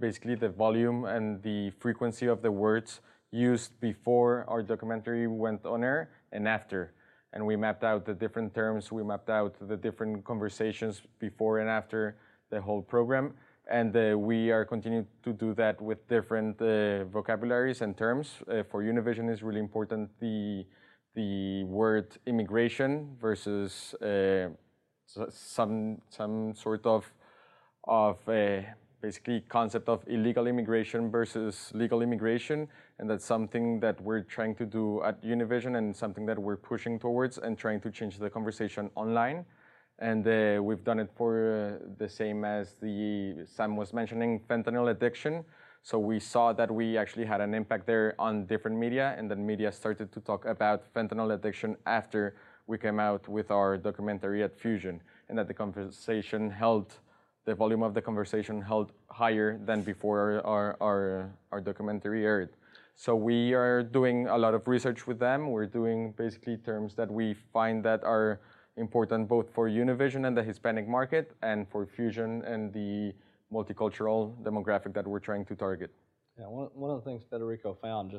basically the volume and the frequency of the words used before our documentary went on air and after. And we mapped out the different terms, we mapped out the different conversations before and after the whole program. And we are continuing to do that with different vocabularies and terms. For Univision, it's really important the word immigration versus some sort of basically concept of illegal immigration versus legal immigration. And that's something that we're trying to do at Univision and something that we're pushing towards and trying to change the conversation online. And we've done it for the same as Sam was mentioning, fentanyl addiction. So we saw that we actually had an impact there on different media, and then media started to talk about fentanyl addiction after we came out with our documentary at Fusion, and that the conversation held, the volume of the conversation held higher than before our documentary aired. So we are doing a lot of research with them. We're doing basically terms that we find that are important both for Univision and the Hispanic market, and for Fusion and the multicultural demographic that we're trying to target. Yeah, one of the things Federico found,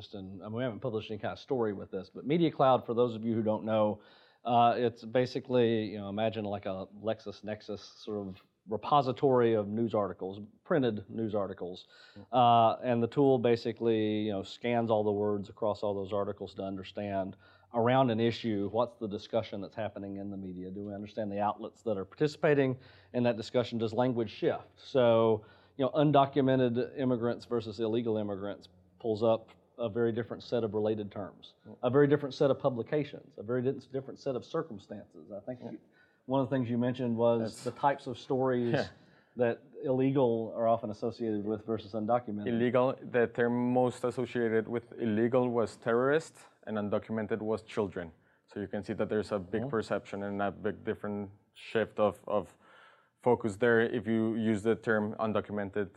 we haven't published any kind of story with this, but Media Cloud, for those of you who don't know, it's basically, you know, imagine like a LexisNexis sort of repository of news articles, printed news articles, and the tool basically, you know, scans all the words across all those articles to understand around an issue, what's the discussion that's happening in the media? Do we understand the outlets that are participating in that discussion? Does language shift? So, you know, undocumented immigrants versus illegal immigrants pulls up a very different set of related terms, a very different set of publications, a very different set of circumstances. I think one of the things you mentioned was the types of stories that illegal are often associated with versus undocumented. Illegal, the term most associated with illegal was terrorist, and undocumented was children. So you can see that there's a big perception and a big different shift of focus there if you use the term undocumented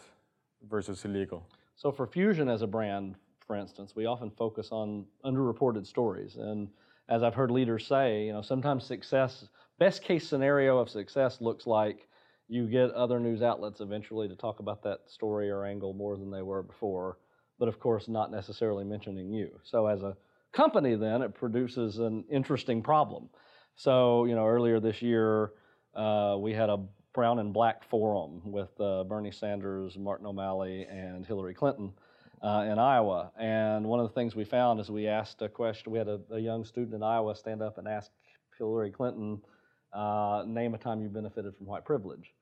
versus illegal. So for Fusion as a brand, for instance, we often focus on underreported stories. And as I've heard leaders say, you know, sometimes success, best case scenario of success looks like you get other news outlets eventually to talk about that story or angle more than they were before, but of course not necessarily mentioning you. So as a company, then it produces an interesting problem. So, you know, earlier this year, we had a brown and black forum with Bernie Sanders, Martin O'Malley, and Hillary Clinton in Iowa. And one of the things we found is we asked a question. We had a young student in Iowa stand up and ask Hillary Clinton, name a time you benefited from white privilege.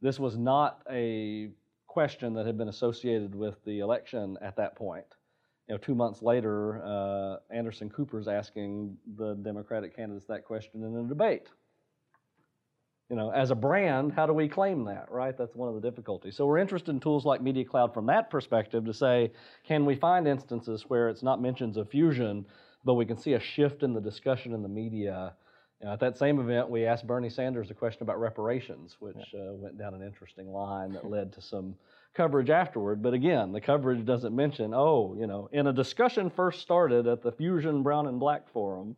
This was not a question that had been associated with the election at that point. You know, 2 months later, Anderson Cooper's asking the Democratic candidates that question in a debate. You know, as a brand, how do we claim that, right? That's one of the difficulties. So we're interested in tools like Media Cloud from that perspective to say, can we find instances where it's not mentions of fusion, but we can see a shift in the discussion in the media? You know, at that same event, we asked Bernie Sanders a question about reparations, which went down an interesting line that led to some coverage afterward. But again, the coverage doesn't mention, oh, you know, in a discussion first started at the Fusion Brown and Black Forum,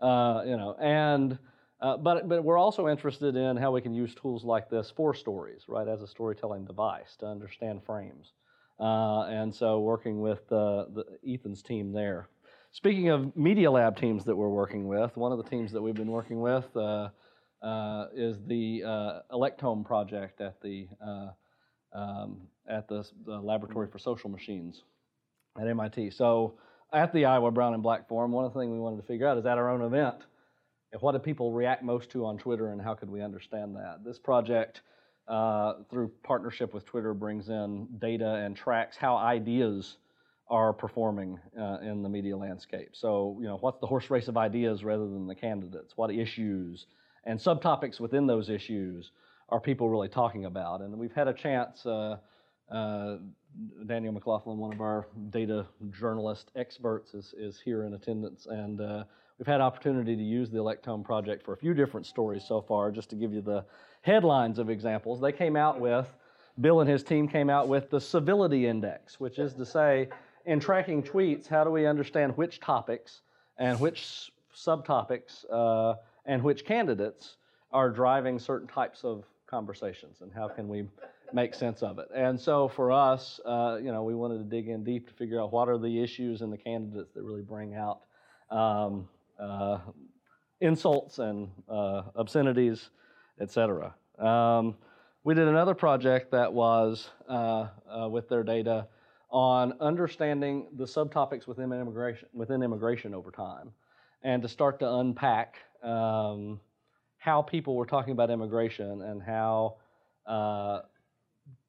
you know, and... But we're also interested in how we can use tools like this for stories, right, as a storytelling device to understand frames. And so working with Ethan's team there. Speaking of Media Lab teams that we're working with, one of the teams that we've been working with is the Electome project at the Laboratory for Social Machines at MIT. So at the Iowa Brown and Black Forum, one of the things we wanted to figure out is at our own event, what do people react most to on Twitter, and how could we understand that? This project, through partnership with Twitter, brings in data and tracks how ideas are performing in the media landscape. So, you know, what's the horse race of ideas rather than the candidates? What issues and subtopics within those issues are people really talking about? And we've had a chance, Daniel McLaughlin, one of our data journalist experts, is here in attendance, and we've had opportunity to use the Electome project for a few different stories so far. Just to give you the headlines of examples, they came out with, Bill and his team came out with the civility index, which is to say, in tracking tweets, how do we understand which topics and which subtopics and which candidates are driving certain types of conversations, and how can we make sense of it? And so for us, you know, we wanted to dig in deep to figure out what are the issues and the candidates that really bring out insults and obscenities, etc. We did another project that was with their data on understanding the subtopics within immigration over time, and to start to unpack how people were talking about immigration and how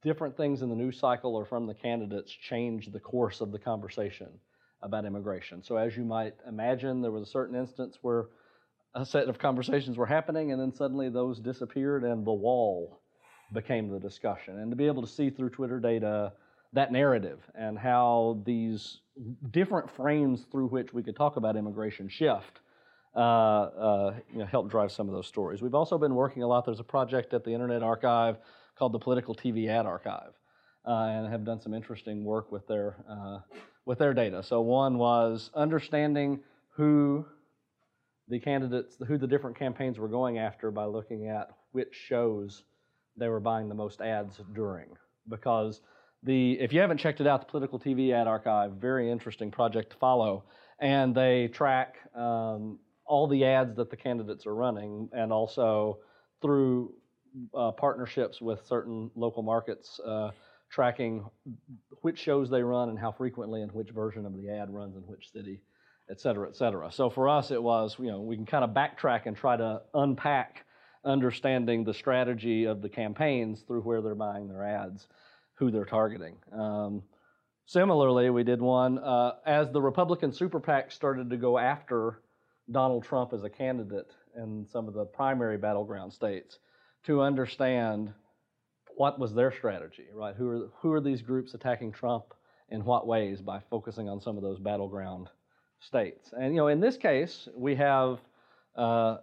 different things in the news cycle or from the candidates change the course of the conversation about immigration. So as you might imagine, there was a certain instance where a set of conversations were happening, and then suddenly those disappeared and the wall became the discussion. And to be able to see through Twitter data that narrative and how these different frames through which we could talk about immigration shift you know, helped drive some of those stories. We've also been working a lot. There's a project at the Internet Archive called the Political TV Ad Archive, and have done some interesting work with their data. So one was understanding who the candidates, who the different campaigns were going after by looking at which shows they were buying the most ads during. Because if you haven't checked it out, the Political TV Ad Archive, very interesting project to follow, and they track all the ads that the candidates are running, and also through partnerships with certain local markets, tracking which shows they run and how frequently and which version of the ad runs in which city, et cetera, et cetera. So for us, it was, you know, we can kind of backtrack and try to unpack understanding the strategy of the campaigns through where they're buying their ads, who they're targeting. Similarly, we did one as the Republican super PAC started to go after Donald Trump as a candidate in some of the primary battleground states, to understand what was their strategy, right? Who are these groups attacking Trump in what ways by focusing on some of those battleground states? And, you know, in this case, we have, you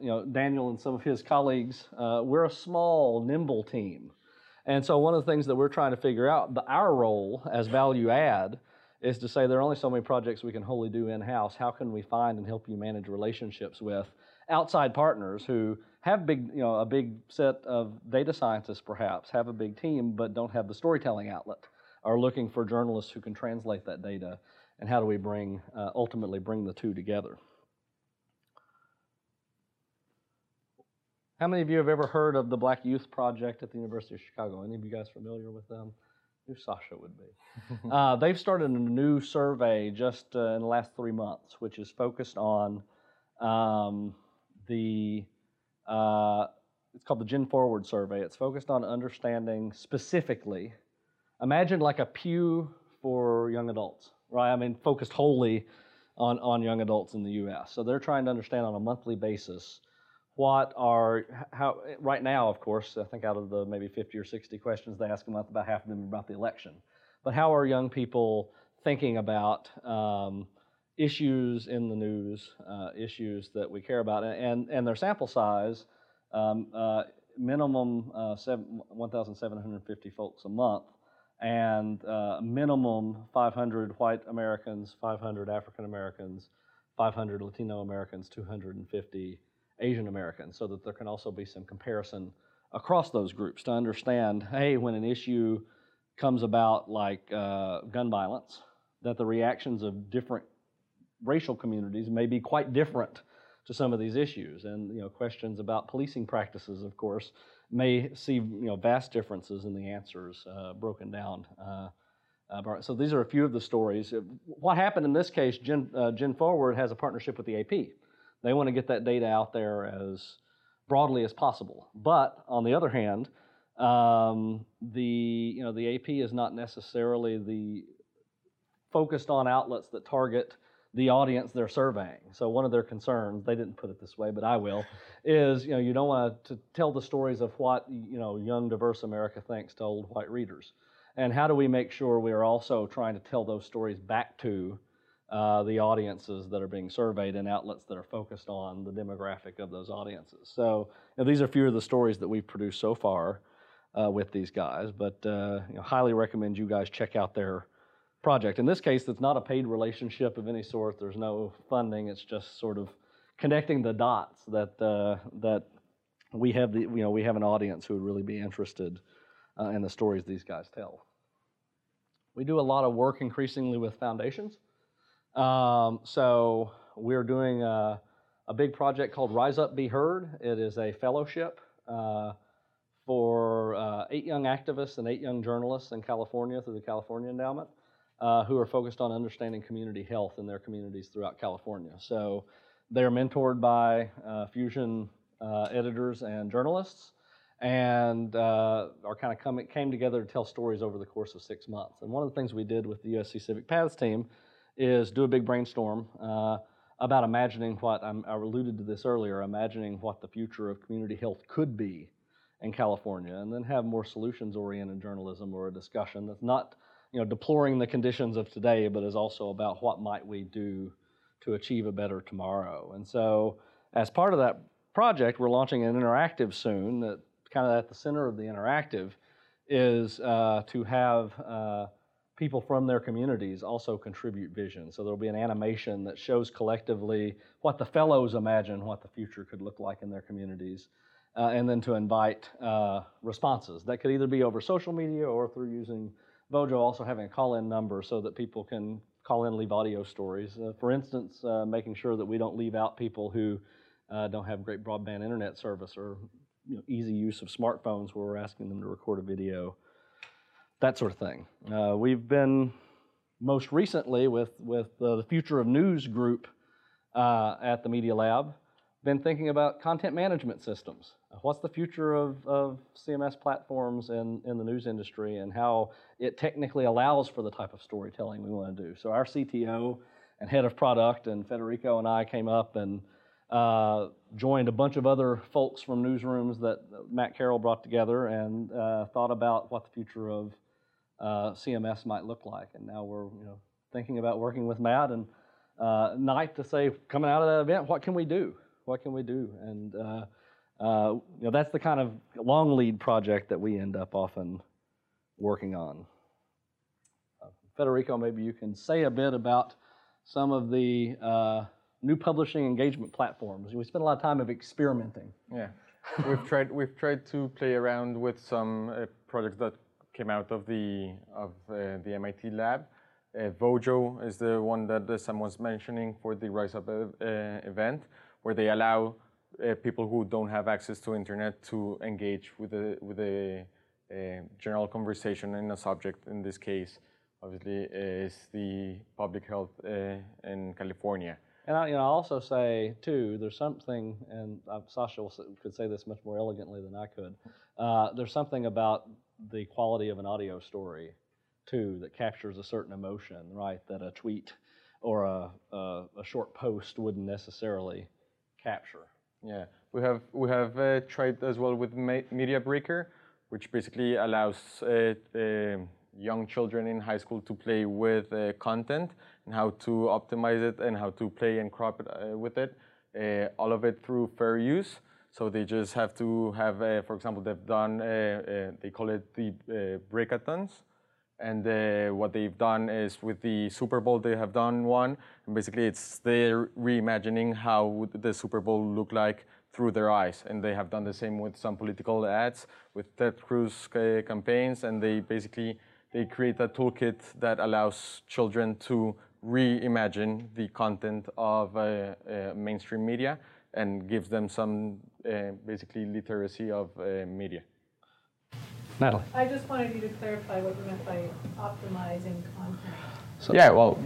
know, Daniel and some of his colleagues, we're a small, nimble team. And so one of the things that we're trying to figure out, our role as value add is to say there are only so many projects we can wholly do in-house. How can we find and help you manage relationships with outside partners who have big, you know, a big set of data scientists perhaps, have a big team, but don't have the storytelling outlet, are looking for journalists who can translate that data and how do we bring ultimately bring the two together. How many of you have ever heard of the Black Youth Project at the University of Chicago? Any of you guys familiar with them? I knew Sasha would be. They've started a new survey just in the last 3 months, which is focused on it's called the Gen Forward survey. It's focused on understanding specifically, imagine like a Pew for young adults, right? I mean, focused wholly on young adults in the US. So they're trying to understand on a monthly basis what are, how, right now, of course, I think out of the maybe 50 or 60 questions they ask a month, about half of them are about the election. But how are young people thinking about issues in the news, issues that we care about, and their sample size, minimum 1,750 folks a month, and minimum 500 white Americans, 500 African Americans, 500 Latino Americans, 250 Asian Americans, so that there can also be some comparison across those groups to understand, hey, when an issue comes about like gun violence, that the reactions of different racial communities may be quite different to some of these issues. And, you know, questions about policing practices, of course, may see, you know, vast differences in the answers broken down. So these are a few of the stories. What happened in this case, Gen Forward has a partnership with the AP. They want to get that data out there as broadly as possible. But on the other hand, the AP is not necessarily the focused on outlets that target the audience they're surveying. So one of their concerns, they didn't put it this way, but I will, is, you know, you don't want to tell the stories of what, you know, young diverse America thinks to old white readers. And how do we make sure we are also trying to tell those stories back to the audiences that are being surveyed and outlets that are focused on the demographic of those audiences. So, you know, these are a few of the stories that we've produced so far with these guys, but you know, highly recommend you guys check out their project. In this case, it's not a paid relationship of any sort. There's no funding. It's just sort of connecting the dots that that we have the, you know, we have an audience who would really be interested in the stories these guys tell. We do a lot of work increasingly with foundations. So we're doing a big project called Rise Up, Be Heard. It is a fellowship for 8 young activists and 8 young journalists in California through the California Endowment. Who are focused on understanding community health in their communities throughout California. So they're mentored by Fusion editors and journalists, and are kind of came together to tell stories over the course of 6 months. And one of the things we did with the USC Civic Paths team is do a big brainstorm about imagining what, I alluded to this earlier, imagining what the future of community health could be in California, and then have more solutions-oriented journalism or a discussion that's not, you know, deploring the conditions of today, but is also about what might we do to achieve a better tomorrow. And so as part of that project, we're launching an interactive soon. That kind of at the center of the interactive is to have people from their communities also contribute vision. So there'll be an animation that shows collectively what the fellows imagine what the future could look like in their communities, and then to invite responses. That could either be over social media or through using Vojo, also having a call-in number so that people can call in, leave audio stories. For instance, making sure that we don't leave out people who don't have great broadband internet service or, you know, easy use of smartphones where we're asking them to record a video, that sort of thing. We've been most recently with the Future of News group at the Media Lab, been thinking about content management systems. What's the future of CMS platforms in the news industry, and how it technically allows for the type of storytelling we want to do. So our CTO and head of product and Federico and I came up and joined a bunch of other folks from newsrooms that Matt Carroll brought together, and thought about what the future of CMS might look like. And now we're, you know, thinking about working with Matt and Knight to say, coming out of that event, what can we do? What can we do? And you know, that's the kind of long lead project that we end up often working on. Federico, maybe you can say a bit about some of the new publishing engagement platforms. We spend a lot of time of experimenting. Yeah, we've tried to play around with some projects that came out of the MIT lab. Vojo is the one that Sam was mentioning for the Rise Up event, where they allow people who don't have access to internet to engage with a general conversation in a subject. In this case, obviously, is the public health in California. And I, I also say too, there's something, and Sasha could say this much more elegantly than I could. There's something about the quality of an audio story, too, that captures a certain emotion, right? That a tweet or a short post wouldn't necessarily capture. Yeah, we have tried as well with Media Breaker, which basically allows young children in high school to play with content and how to optimize it and how to play and crop it with it, all of it through fair use. So they just have to have, for example, they've done, they call it the breakathons. And what they've done is with the Super Bowl, they have done one. And basically, it's they're reimagining how would the Super Bowl look like through their eyes. And they have done the same with some political ads, with Ted Cruz campaigns. And they basically, they create a toolkit that allows children to reimagine the content of mainstream media and gives them some basically literacy of media. Natalie. I just wanted you to clarify what you meant by optimizing content. So, yeah, well,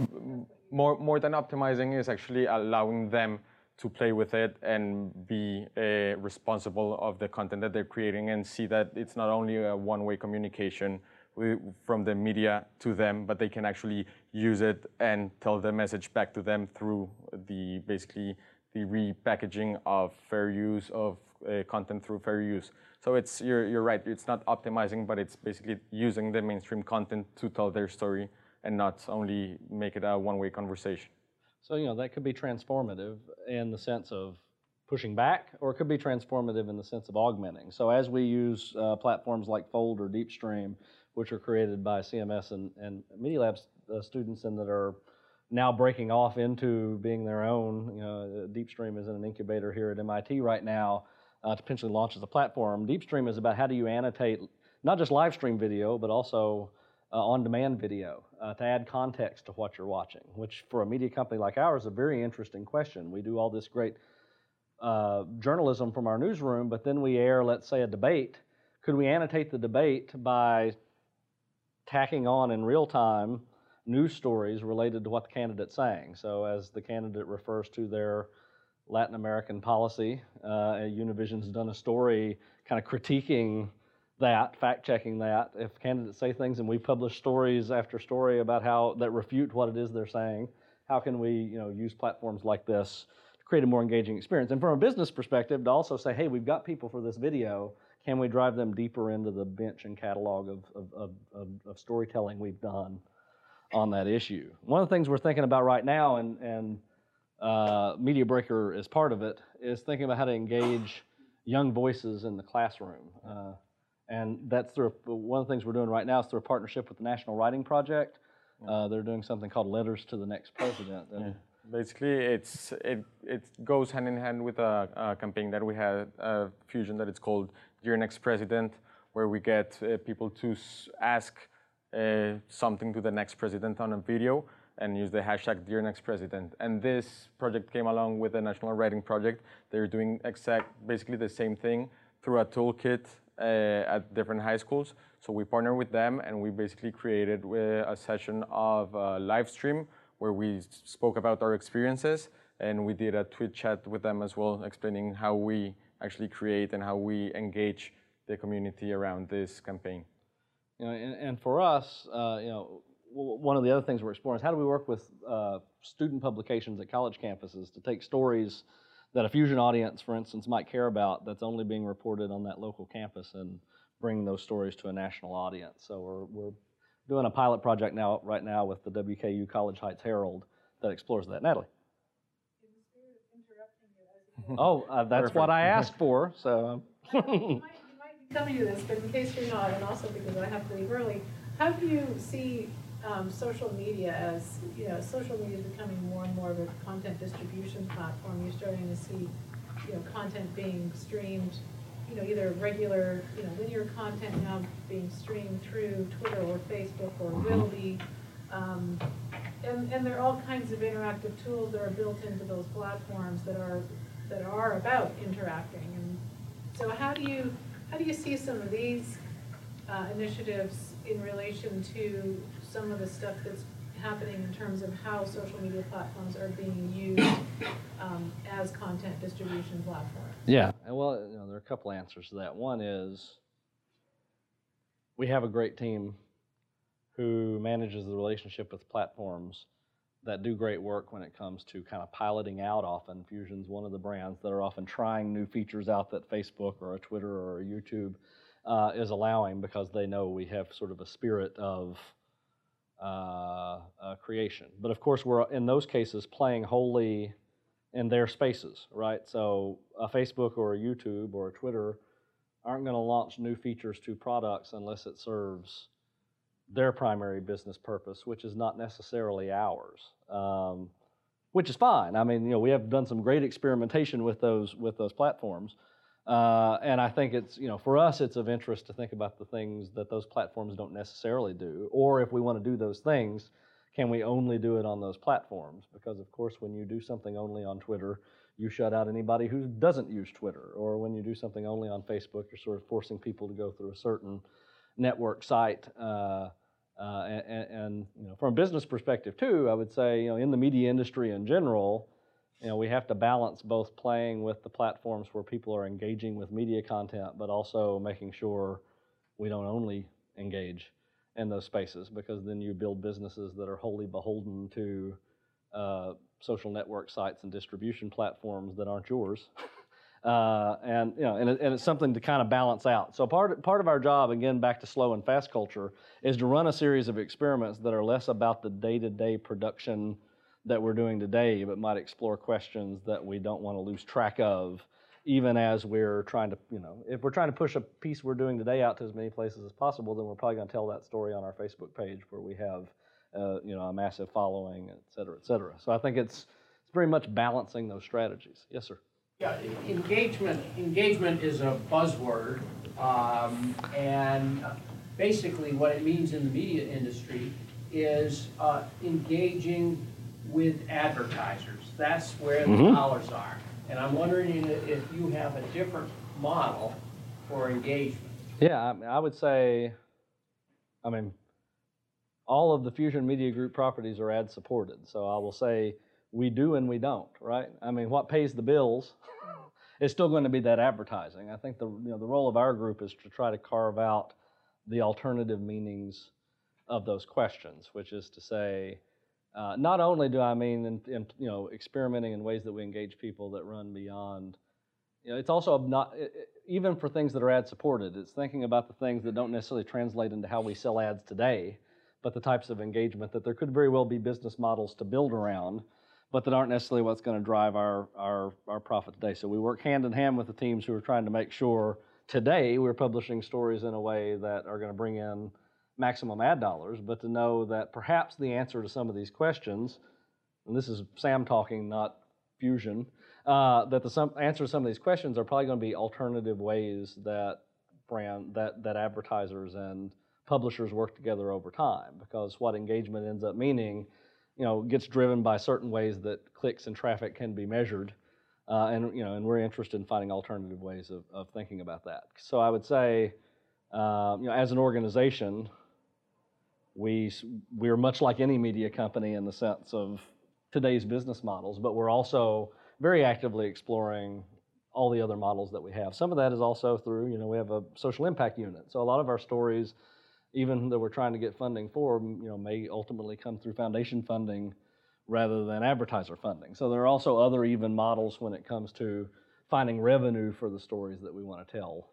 more than optimizing is actually allowing them to play with it and be responsible of the content that they're creating and see that it's not only a one-way communication from the media to them, but they can actually use it and tell the message back to them through the basically the repackaging of fair use of content through fair use. So it's you're right. It's not optimizing, but it's basically using the mainstream content to tell their story and not only make it a one-way conversation. So that could be transformative in the sense of pushing back, or it could be transformative in the sense of augmenting. So as we use platforms like Fold or DeepStream, which are created by CMS and Media Lab students, and that are now breaking off into being their own. DeepStream is in an incubator here at MIT right now. To potentially launch as a platform. DeepStream is about how do you annotate not just live stream video, but also on-demand video to add context to what you're watching, which for a media company like ours is a very interesting question. We do all this great journalism from our newsroom, but then we air, let's say, a debate. Could we annotate the debate by tacking on in real time news stories related to what the candidate's saying? So as the candidate refers to their Latin American policy. Univision's done a story kind of critiquing that, fact-checking that. If candidates say things and we publish stories after story about how that refute what it is they're saying, how can we use platforms like this to create a more engaging experience? And from a business perspective, to also say, hey, we've got people for this video. Can we drive them deeper into the bench and catalog of storytelling we've done on that issue? One of the things we're thinking about right now, and Media Breaker is part of it, is thinking about how to engage young voices in the classroom. And that's through one of the things we're doing right now is through a partnership with the National Writing Project. They're doing something called Letters to the Next President. Yeah. Basically, it goes hand in hand with a campaign that we had at Fusion that it's called Dear Next President, where we get people to ask something to the next president on a video, and use the hashtag Dear Next President. And this project came along with the National Writing Project. They're doing basically the same thing through a toolkit at different high schools. So we partnered with them and we basically created a session of a live stream where we spoke about our experiences, and we did a tweet chat with them as well, explaining how we actually create and how we engage the community around this campaign. And for us, one of the other things we're exploring is how do we work with student publications at college campuses to take stories that a Fusion audience, for instance, might care about that's only being reported on that local campus and bring those stories to a national audience. So we're doing a pilot project right now with the WKU College Heights Herald that explores that. Natalie? In the spirit of interrupting you, that's perfect. What I asked for. So you might be telling you this, but in case you're not, and also because I have to leave early, how do you see social media as, social media is becoming more and more of a content distribution platform? You're starting to see, content being streamed, either regular, linear content now being streamed through Twitter or Facebook, or will be, And there are all kinds of interactive tools that are built into those platforms that are about interacting. And so how do you see some of these initiatives in relation to some of the stuff that's happening in terms of how social media platforms are being used as content distribution platforms? Yeah, well, you know, there are a couple answers to that. One is we have a great team who manages the relationship with platforms that do great work when it comes to kind of piloting out often. Fusion's one of the brands that are often trying new features out that Facebook or a Twitter or a YouTube is allowing, because they know we have sort of a spirit of creation. But of course, we're in those cases playing wholly in their spaces, right? So a Facebook or a YouTube or a Twitter aren't going to launch new features to products unless it serves their primary business purpose, which is not necessarily ours, which is fine. I mean, you know, we have done some great experimentation with those platforms, and I think it's, you know, for us, it's of interest to think about the things that those platforms don't necessarily do, or if we want to do those things, can we only do it on those platforms? Because of course, when you do something only on Twitter, you shut out anybody who doesn't use Twitter, or when you do something only on Facebook, you're sort of forcing people to go through a certain network site. And you know, from a business perspective too, I would say, you know, in the media industry in general, you know, we have to balance both playing with the platforms where people are engaging with media content, but also making sure we don't only engage in those spaces, because then you build businesses that are wholly beholden to social network sites and distribution platforms that aren't yours. And you know, and it's something to kind of balance out. So part of our job, again, back to slow and fast culture, is to run a series of experiments that are less about the day-to-day production that we're doing today, but might explore questions that we don't want to lose track of, even as we're trying to, you know, if we're trying to push a piece we're doing today out to as many places as possible, then we're probably going to tell that story on our Facebook page where we have, you know, a massive following, et cetera, et cetera. So I think it's very much balancing those strategies. Yes, sir. Yeah, engagement is a buzzword, and basically what it means in the media industry is engaging with advertisers. That's where the dollars are. And I'm wondering if you have a different model for engagement. Yeah, I would say, I mean, all of the Fusion Media Group properties are ad-supported, so I will say, we do and we don't, right? I mean, what pays the bills is still going to be that advertising. I think the role of our group is to try to carve out the alternative meanings of those questions, which is to say, not only do I mean in experimenting in ways that we engage people that run beyond, you know, it's also not even for things that are ad supported. It's thinking about the things that don't necessarily translate into how we sell ads today, but the types of engagement that there could very well be business models to build around, but that aren't necessarily what's going to drive our profit today. So we work hand in hand with the teams who are trying to make sure today we're publishing stories in a way that are going to bring in maximum ad dollars, but to know that perhaps the answer to some of these questions, and this is Sam talking, not Fusion, that the answer to some of these questions are probably going to be alternative ways that that advertisers and publishers work together over time, because what engagement ends up meaning, you know, gets driven by certain ways that clicks and traffic can be measured, and you know, and we're interested in finding alternative ways of thinking about that. So I would say, you know, as an organization, we're much like any media company in the sense of today's business models, but we're also very actively exploring all the other models that we have. Some of that is also through, you know, we have a social impact unit, so a lot of our stories, even though we're trying to get funding for, you know, may ultimately come through foundation funding rather than advertiser funding. So there are also other even models when it comes to finding revenue for the stories that we want to tell,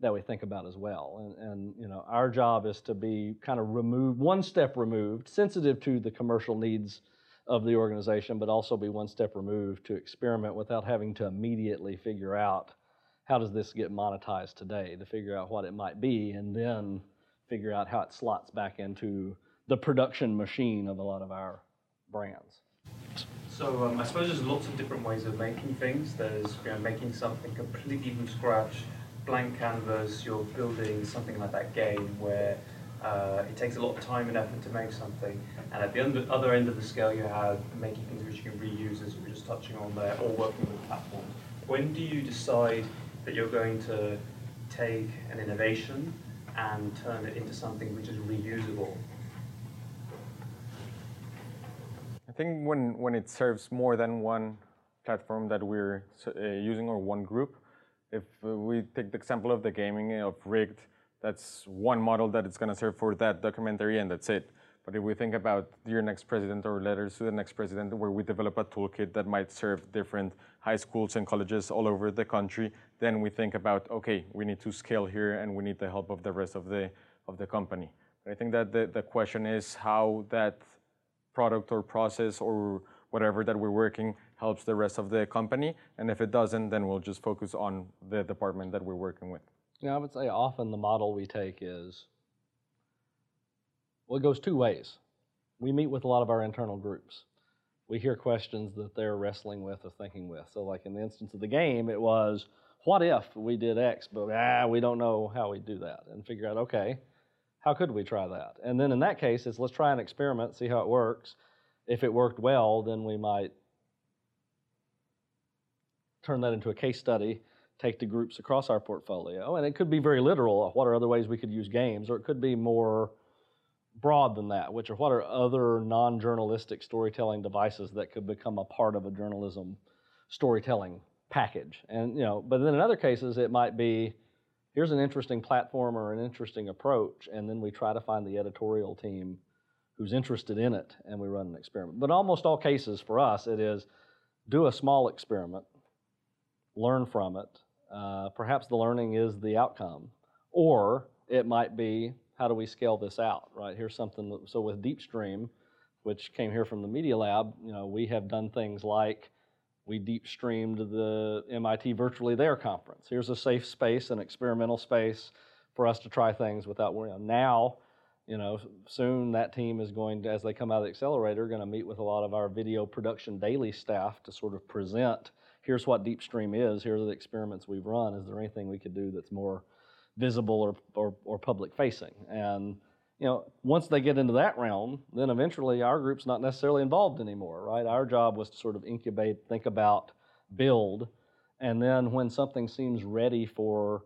that we think about as well. And you know, our job is to be kind of one step removed, sensitive to the commercial needs of the organization, but also be one step removed to experiment without having to immediately figure out how does this get monetized today, to figure out what it might be, and then figure out how it slots back into the production machine of a lot of our brands. So I suppose there's lots of different ways of making things. There's, you know, making something completely from scratch, blank canvas, you're building something like that game where It takes a lot of time and effort to make something, and at the other end of the scale you have making things which you can reuse, as we were just touching on there, or working with platforms. When do you decide that you're going to take an innovation and turn it into something which is reusable? I think when it serves more than one platform that we're using or one group. If we take the example of the gaming of Rigged, that's one model that it's going to serve for that documentary, and that's it. But if we think about Dear Next President or Letters to the Next President, where we develop a toolkit that might serve different high schools and colleges all over the country, then we think about, okay, we need to scale here and we need the help of the rest of the company. But I think that the question is how that product or process or whatever that we're working helps the rest of the company, and if it doesn't, then we'll just focus on the department that we're working with. Yeah, I would say often the model we take is, well, it goes two ways. We meet with a lot of our internal groups. We hear questions that they're wrestling with or thinking with. So like in the instance of the game, it was, what if we did X, but we don't know how we do that, and figure out, okay, how could we try that? And then in that case, it's let's try an experiment, see how it works. If it worked well, then we might turn that into a case study, take the groups across our portfolio, and it could be very literal, what are other ways we could use games, or it could be more broad than that, which are what are other non-journalistic storytelling devices that could become a part of a journalism storytelling package. And you know, but then in other cases it might be, here's an interesting platform or an interesting approach, and then we try to find the editorial team who's interested in it, and we run an experiment. But in almost all cases for us, it is do a small experiment, learn from it. Perhaps the learning is the outcome, or it might be, how do we scale this out, right? Here's something that, so with DeepStream, which came here from the Media Lab, you know, we have done things like we deep-streamed the MIT Virtually There conference. Here's a safe space, an experimental space for us to try things without worrying. Now, you know, soon that team is going to, as they come out of the accelerator, going to meet with a lot of our video production daily staff to sort of present, here's what DeepStream is, here are the experiments we've run, is there anything we could do that's more visible or public facing? And, you know, once they get into that realm, then eventually our group's not necessarily involved anymore, right? Our job was to sort of incubate, think about, build, and then when something seems ready for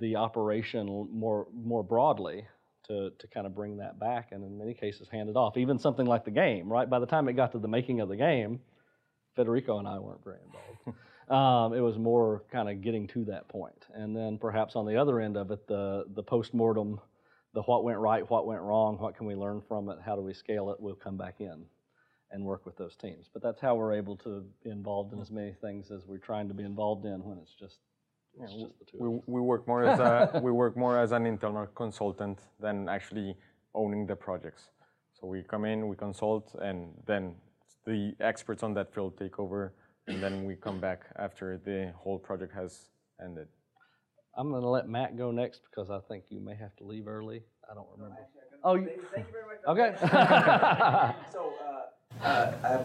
the operation more broadly, to kind of bring that back, and in many cases hand it off. Even something like the game, right? By the time it got to the making of the game, Federico and I weren't very involved. It was more kind of getting to that point. And then perhaps on the other end of it, the post-mortem, the what went right, what went wrong, what can we learn from it, how do we scale it, we'll come back in and work with those teams. But that's how we're able to be involved in as many things as we're trying to be involved in when it's just we work more as a an internal consultant than actually owning the projects. So we come in, we consult, and then the experts on that field take over, and then we come back after the whole project has ended. I'm going to let Matt go next because I think you may have to leave early. I don't remember. No, actually, thank you very much. Okay. So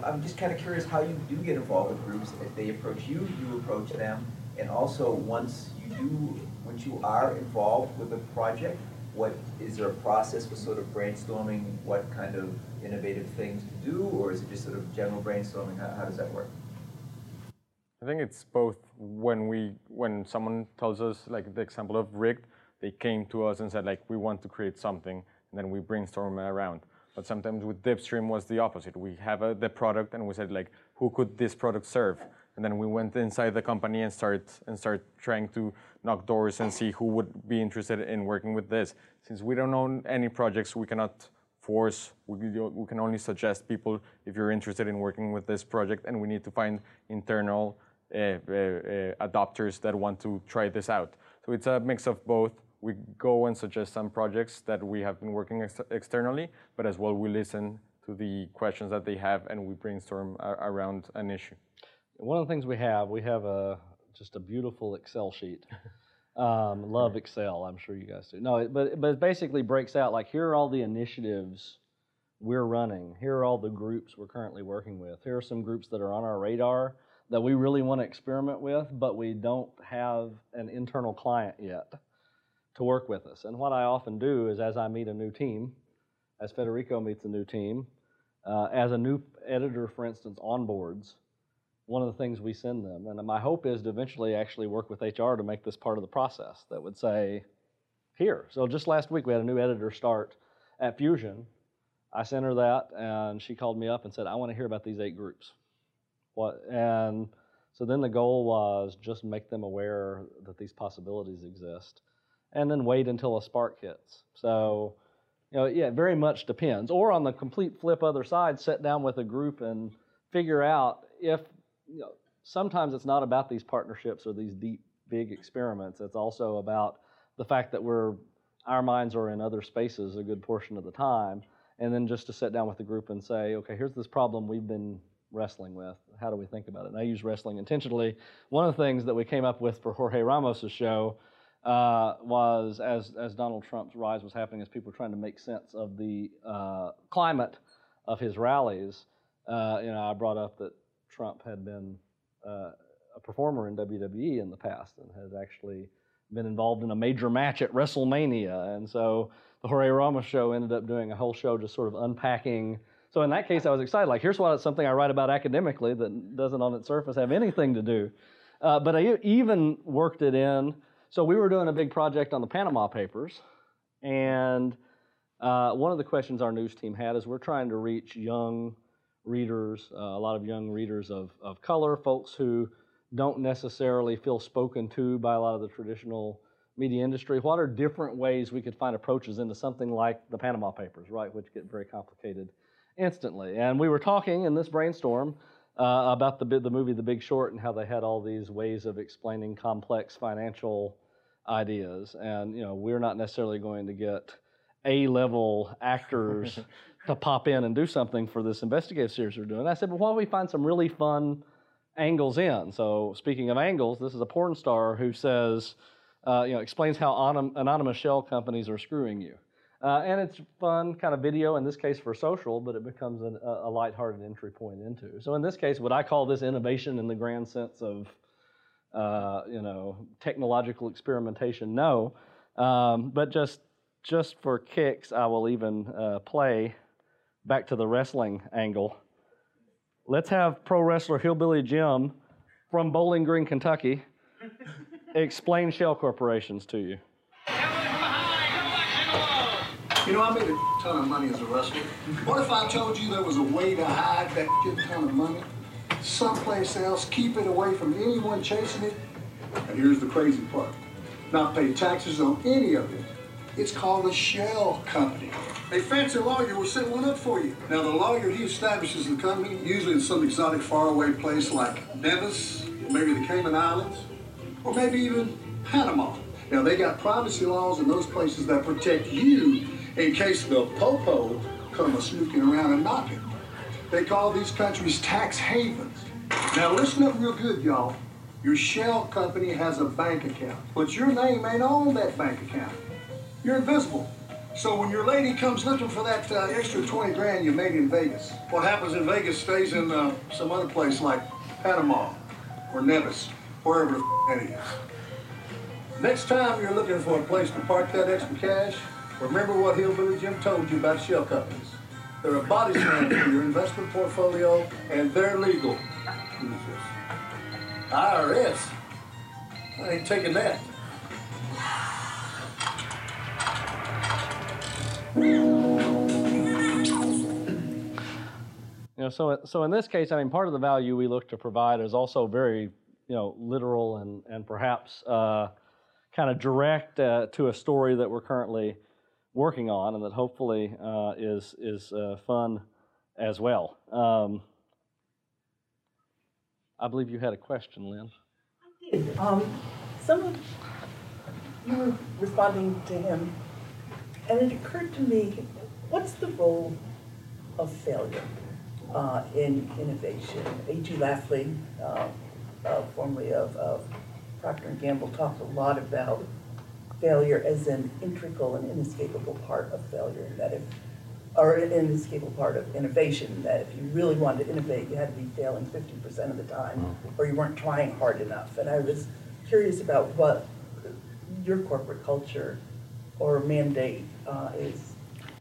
I'm just kind of curious how you do get involved with groups. If they approach you, you approach them. And also, once you are involved with a project, what is there a process for sort of brainstorming what kind of innovative things to do, or is it just sort of general brainstorming? How does that work? I think it's both. When someone tells us, like the example of Rigged, they came to us and said, like, we want to create something, and then we brainstorm around. But sometimes with DeepStream was the opposite. We have the product, and we said, like, who could this product serve? And then we went inside the company and start trying to knock doors and see who would be interested in working with this. Since we don't own any projects, we cannot force. We can only suggest people if you're interested in working with this project, and we need to find internal adopters that want to try this out. So it's a mix of both. We go and suggest some projects that we have been working externally, but as well we listen to the questions that they have and we brainstorm around an issue. One of the things we have just a beautiful Excel sheet. Love Excel, I'm sure you guys do. No, but it basically breaks out, like, here are all the initiatives we're running. Here are all the groups we're currently working with. Here are some groups that are on our radar that we really want to experiment with, but we don't have an internal client yet. to work with us. And what I often do is, as I meet a new team, as Federico meets a new team, as a new editor, for instance, onboards, one of the things we send them, and my hope is to eventually actually work with HR to make this part of the process that would say, here. So just last week we had a new editor start at Fusion. I sent her that, and she called me up and said, I want to hear about these 8 groups. And so then the goal was just make them aware that these possibilities exist, and then wait until a spark hits. So, you know, yeah, it very much depends. Or on the complete flip other side, sit down with a group and figure out if, you know, sometimes it's not about these partnerships or these deep, big experiments. It's also about the fact that our minds are in other spaces a good portion of the time, and then just to sit down with the group and say, okay, here's this problem we've been wrestling with. How do we think about it? And I use wrestling intentionally. One of the things that we came up with for Jorge Ramos's show was, as Donald Trump's rise was happening, as people were trying to make sense of the climate of his rallies, you know, I brought up that Trump had been a performer in WWE in the past and has actually been involved in a major match at WrestleMania. And so the Jorge Ramos show ended up doing a whole show just sort of unpacking. So in that case, I was excited. Like, here's what, something I write about academically that doesn't on its surface have anything to do. But I even worked it in. So we were doing a big project on the Panama Papers. And one of the questions our news team had is we're trying to reach young readers, a lot of young readers of color, folks who don't necessarily feel spoken to by a lot of the traditional media industry. What are different ways we could find approaches into something like the Panama Papers, right, which get very complicated instantly? And we were talking in this brainstorm about the movie The Big Short and how they had all these ways of explaining complex financial ideas. And, you know, we're not necessarily going to get A-level actors to pop in and do something for this investigative series we're doing. And I said, well, why don't we find some really fun angles in. So speaking of angles, this is a porn star who says, you know, explains how anonymous shell companies are screwing you. And it's fun kind of video, in this case for social, but it becomes a lighthearted entry point into. So in this case, would I call this innovation in the grand sense of, you know, technological experimentation? No. But just for kicks, I will even play back to the wrestling angle. Let's have pro wrestler Hillbilly Jim from Bowling Green, Kentucky, explain shell corporations to you. You know, I made a ton of money as a wrestler. What if I told you there was a way to hide that ton of money someplace else, keep it away from anyone chasing it? And here's the crazy part. Not pay taxes on any of it. It's called a shell company. A fancy lawyer will set one up for you. Now, the lawyer, he establishes the company, usually in some exotic faraway place like Nevis, or maybe the Cayman Islands, or maybe even Panama. Now, they got privacy laws in those places that protect you in case the popo comes snooping around and knocking. They call these countries tax havens. Now, listen up real good, y'all. Your shell company has a bank account, but your name ain't on that bank account. You're invisible. So when your lady comes looking for that extra 20 grand you made in Vegas, what happens in Vegas stays in some other place like Panama or Nevis, wherever the that is. Next time you're looking for a place to park that extra cash, remember what Hillbilly Jim told you about shell companies. They're a body slam for your investment portfolio, and they're legal. Jesus. IRS? I ain't taking that. You know, so in this case, I mean, part of the value we look to provide is also very, you know, literal and perhaps kind of direct to a story that we're currently working on, and that hopefully is fun as well. I believe you had a question, Lynn. I did. You were responding to him, and it occurred to me, what's the role of failure in innovation? A.G. Lafley, formerly of Procter & Gamble, talked a lot about failure as an integral and inescapable part of failure, an inescapable part of innovation, that if you really wanted to innovate, you had to be failing 50% of the time, or you weren't trying hard enough. And I was curious about what your corporate culture or mandate is?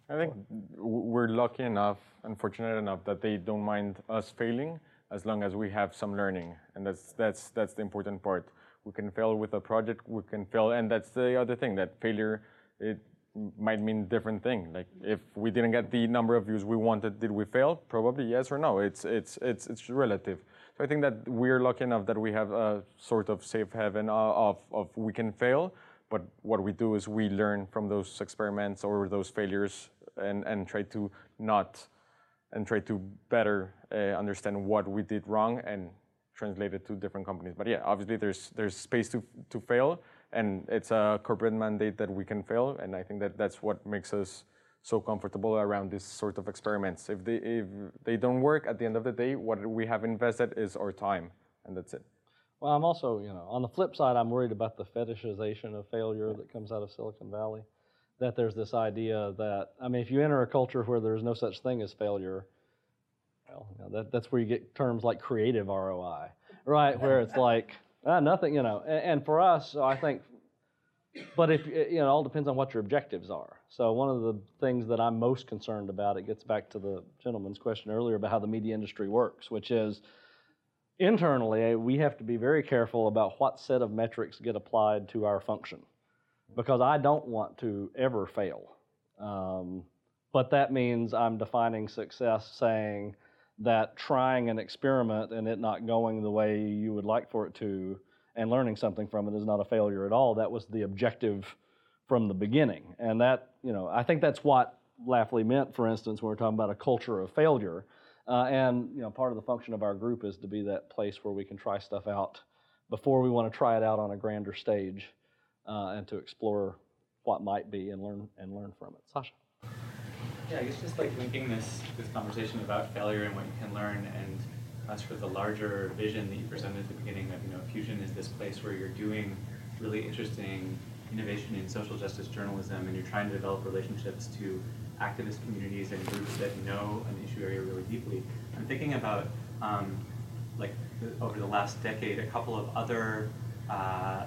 I think we're lucky enough and fortunate enough that they don't mind us failing as long as we have some learning, and that's the important part. We can fail with a project, we can fail, and that's the other thing, that failure, it might mean different thing. Like if we didn't get the number of views we wanted, did we fail? Probably yes or no. It's relative. So I think that we're lucky enough that we have a sort of safe haven of we can fail, but what we do is we learn from those experiments or those failures and try to better understand what we did wrong and translate it to different companies. But yeah, obviously there's space to fail, and it's a corporate mandate that we can fail, and I think that that's what makes us so comfortable around this sort of experiments. If they don't work, at the end of the day, what we have invested is our time, and that's it. Well, I'm also, on the flip side, I'm worried about the fetishization of failure that comes out of Silicon Valley. That there's this idea that, if you enter a culture where there's no such thing as failure, well, that's where you get terms like creative ROI, right? Where it's like, nothing, And for us, I think, but if it all depends on what your objectives are. So one of the things that I'm most concerned about, it gets back to the gentleman's question earlier about how the media industry works, which is internally, we have to be very careful about what set of metrics get applied to our function, because I don't want to ever fail. But that means I'm defining success saying that trying an experiment and it not going the way you would like for it to and learning something from it is not a failure at all. That was the objective from the beginning. And that, I think that's what Lafley meant, for instance, when we're talking about a culture of failure. And part of the function of our group is to be that place where we can try stuff out before we want to try it out on a grander stage. And to explore what might be and learn from it. Sasha? Yeah, I guess just like linking this conversation about failure and what you can learn, and that's for the larger vision that you presented at the beginning of, Fusion is this place where you're doing really interesting innovation in social justice journalism, and you're trying to develop relationships to activist communities and groups that know an issue area really deeply. I'm thinking about, over the last decade, a couple of other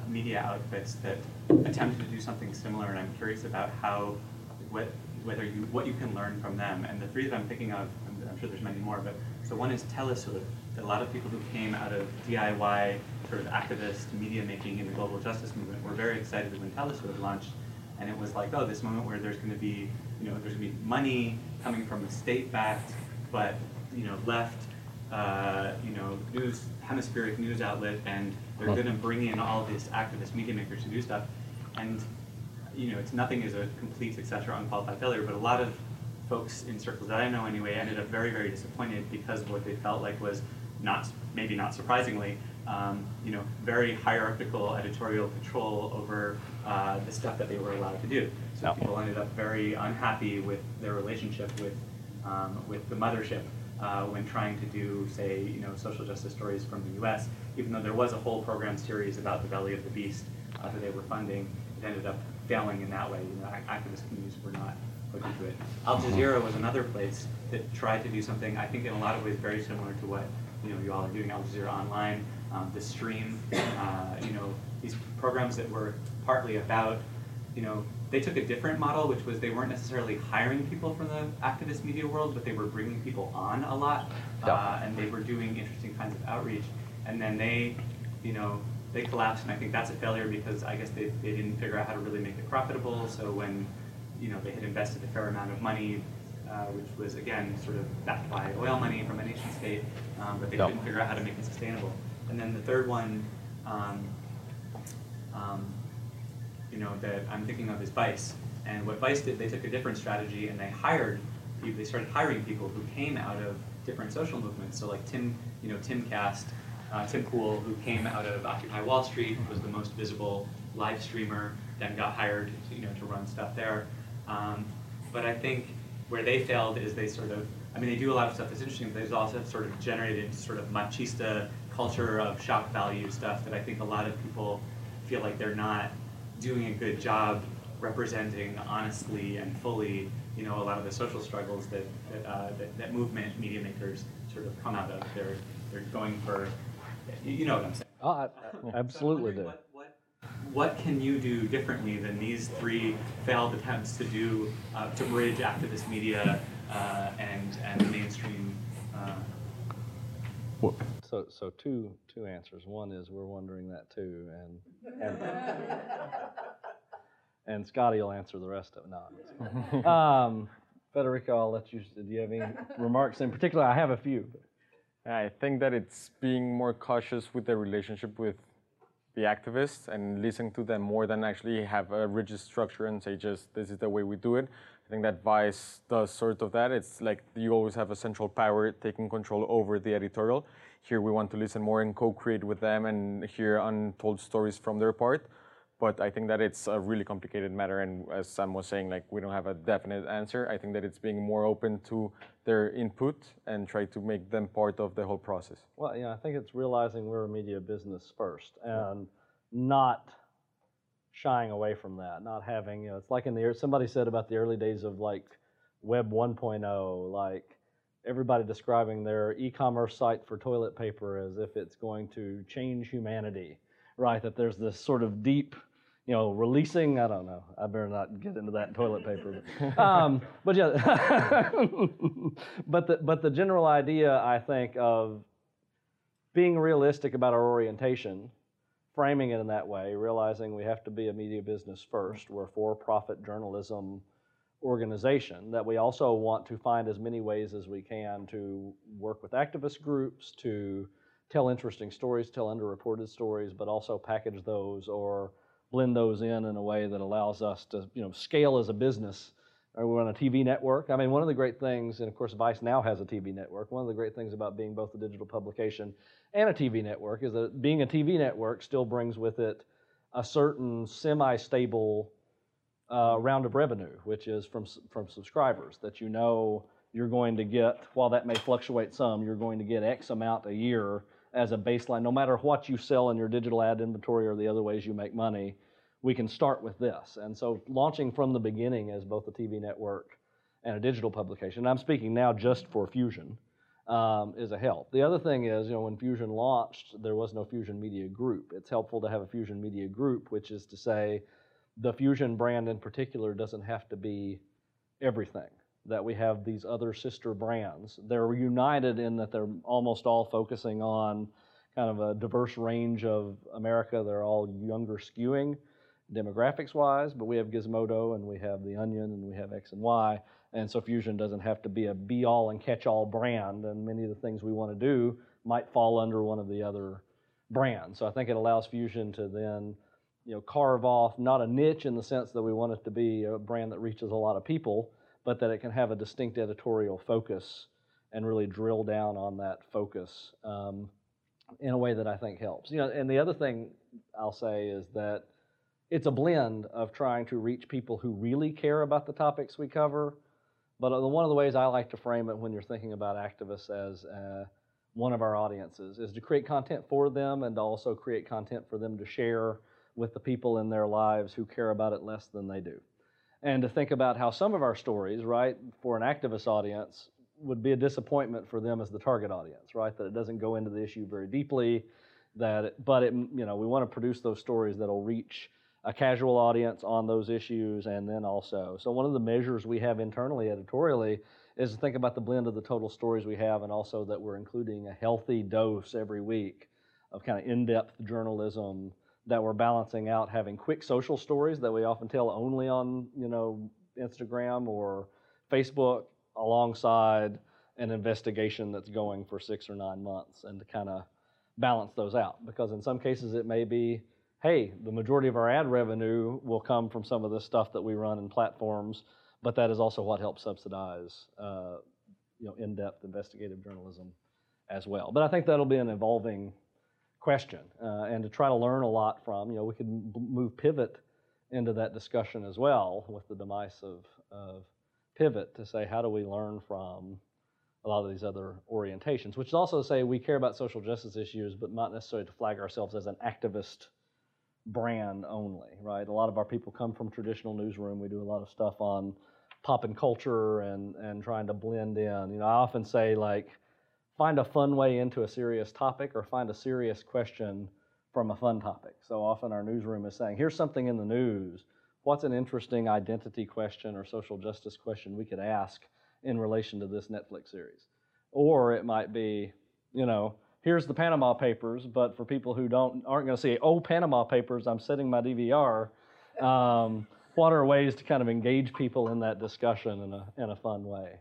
media outfits that attempted to do something similar, and I'm curious about what you can learn from them. And the three that I'm thinking of, I'm sure there's many more, but so one is Telesur, that a lot of people who came out of DIY sort of activist media making in the global justice movement were very excited when Telesur launched, and it was like, oh, this moment where there's going to be, there's going to be money coming from a state-backed, but left, news, hemispheric news outlet, and they're going to bring in all these activist media makers to do stuff. And, nothing is a complete success or unqualified failure, but a lot of folks in circles that I know anyway ended up very, very disappointed because of what they felt like was maybe not surprisingly, very hierarchical editorial control over the stuff that they were allowed to do. So people ended up very unhappy with their relationship with the mothership. When trying to do, say, social justice stories from the U.S., even though there was a whole program series about the belly of the beast that they were funding, it ended up failing in that way. Activist communities were not put into it. Al Jazeera was another place that tried to do something, I think in a lot of ways very similar to what you all are doing, Al Jazeera Online, the stream, these programs that were partly about, they took a different model, which was they weren't necessarily hiring people from the activist media world, but they were bringing people on a lot, and they were doing interesting kinds of outreach. And then they collapsed, and I think that's a failure because I guess they didn't figure out how to really make it profitable. So when, they had invested a fair amount of money, which was again sort of backed by oil money from a nation state, but they couldn't figure out how to make it sustainable. And then the third one, that I'm thinking of is Vice. And what Vice did, they took a different strategy and they started hiring people who came out of different social movements. So like Tim Cast, Tim Pool, who came out of Occupy Wall Street, was the most visible live streamer, then got hired to run stuff there. But I think where they failed is they sort of, they do a lot of stuff that's interesting, but they also sort of generated sort of machista culture of shock value stuff that I think a lot of people feel like they're not doing a good job representing honestly and fully, a lot of the social struggles that movement media makers sort of come out of. They're going for, you know what I'm saying. Oh, I absolutely do. What what can you do differently than these three failed attempts to do to bridge activist media and mainstream? So two answers. One is we're wondering that too, and Scotty will answer the rest of it. No. Federico, I'll let you. Do you have any remarks in particular? I have a few. I think that it's being more cautious with the relationship with the activists and listening to them more than actually have a rigid structure and say just this is the way we do it. I think that Vice does sort of that. It's like you always have a central power taking control over the editorial. Here we want to listen more and co-create with them and hear untold stories from their part. But I think that it's a really complicated matter, and as Sam was saying, like we don't have a definite answer. I think that it's being more open to their input and try to make them part of the whole process. Well, yeah, I think it's realizing we're a media business first, and not shying away from that. Not having, you know, it's like in the somebody said about the early days of like Web 1.0, like everybody describing their e-commerce site for toilet paper as if it's going to change humanity, right? That there's this sort of deep, you know, releasing, I don't know, I better not get into that toilet paper. But yeah, but the general idea, I think, of being realistic about our orientation, framing it in that way, realizing we have to be a media business first. We're a for-profit journalism organization, that we also want to find as many ways as we can to work with activist groups, to tell interesting stories, tell underreported stories, but also package those or blend those in a way that allows us to, you know, scale as a business. We're on a TV network. I mean, one of the great things, and of course Vice now has a TV network, one of the great things about being both a digital publication and a TV network is that being a TV network still brings with it a certain semi-stable round of revenue, which is from subscribers, that you know you're going to get, while that may fluctuate some, you're going to get X amount a year as a baseline, no matter what you sell in your digital ad inventory or the other ways you make money, we can start with this. And so launching from the beginning as both a TV network and a digital publication, and I'm speaking now just for Fusion, is a help. The other thing is, you know, when Fusion launched, there was no Fusion Media Group. It's helpful to have a Fusion Media Group, which is to say the Fusion brand in particular doesn't have to be everything, that we have these other sister brands. They're united in that they're almost all focusing on kind of a diverse range of America. They're all younger skewing, demographics-wise, but we have Gizmodo, and we have The Onion, and we have X and Y, and so Fusion doesn't have to be a be-all and catch-all brand, and many of the things we want to do might fall under one of the other brands. So I think it allows Fusion to then, you know, carve off not a niche in the sense that we want it to be a brand that reaches a lot of people, but that it can have a distinct editorial focus and really drill down on that focus in a way that I think helps. You know, and the other thing I'll say is that it's a blend of trying to reach people who really care about the topics we cover, but one of the ways I like to frame it when you're thinking about activists as one of our audiences is to create content for them and to also create content for them to share with the people in their lives who care about it less than they do. And to think about how some of our stories, right, for an activist audience would be a disappointment for them as the target audience, right? That it doesn't go into the issue very deeply, that it, but it, you know, we want to produce those stories that'll reach a casual audience on those issues, and then also. So one of the measures we have internally editorially is to think about the blend of the total stories we have, and also that we're including a healthy dose every week of kind of in-depth journalism, that we're balancing out having quick social stories that we often tell only on, you know, Instagram or Facebook, alongside an investigation that's going for 6 or 9 months, and to kind of balance those out. Because in some cases it may be, hey, the majority of our ad revenue will come from some of this stuff that we run in platforms, but that is also what helps subsidize you know, in-depth investigative journalism as well. But I think that'll be an evolving question, and to try to learn a lot from, you know, we could pivot into that discussion as well with the demise of pivot, to say how do we learn from a lot of these other orientations, which is also to say we care about social justice issues, but not necessarily to flag ourselves as an activist brand only, right? A lot of our people come from traditional newsroom. We do a lot of stuff on pop and culture and trying to blend in. You know, I often say, like, find a fun way into a serious topic or find a serious question from a fun topic. So often our newsroom is saying, here's something in the news. What's an interesting identity question or social justice question we could ask in relation to this Netflix series? Or it might be, you know, here's the Panama Papers, but for people who aren't going to see, oh, Panama Papers, I'm setting my DVR. What are ways to kind of engage people in that discussion in a fun way?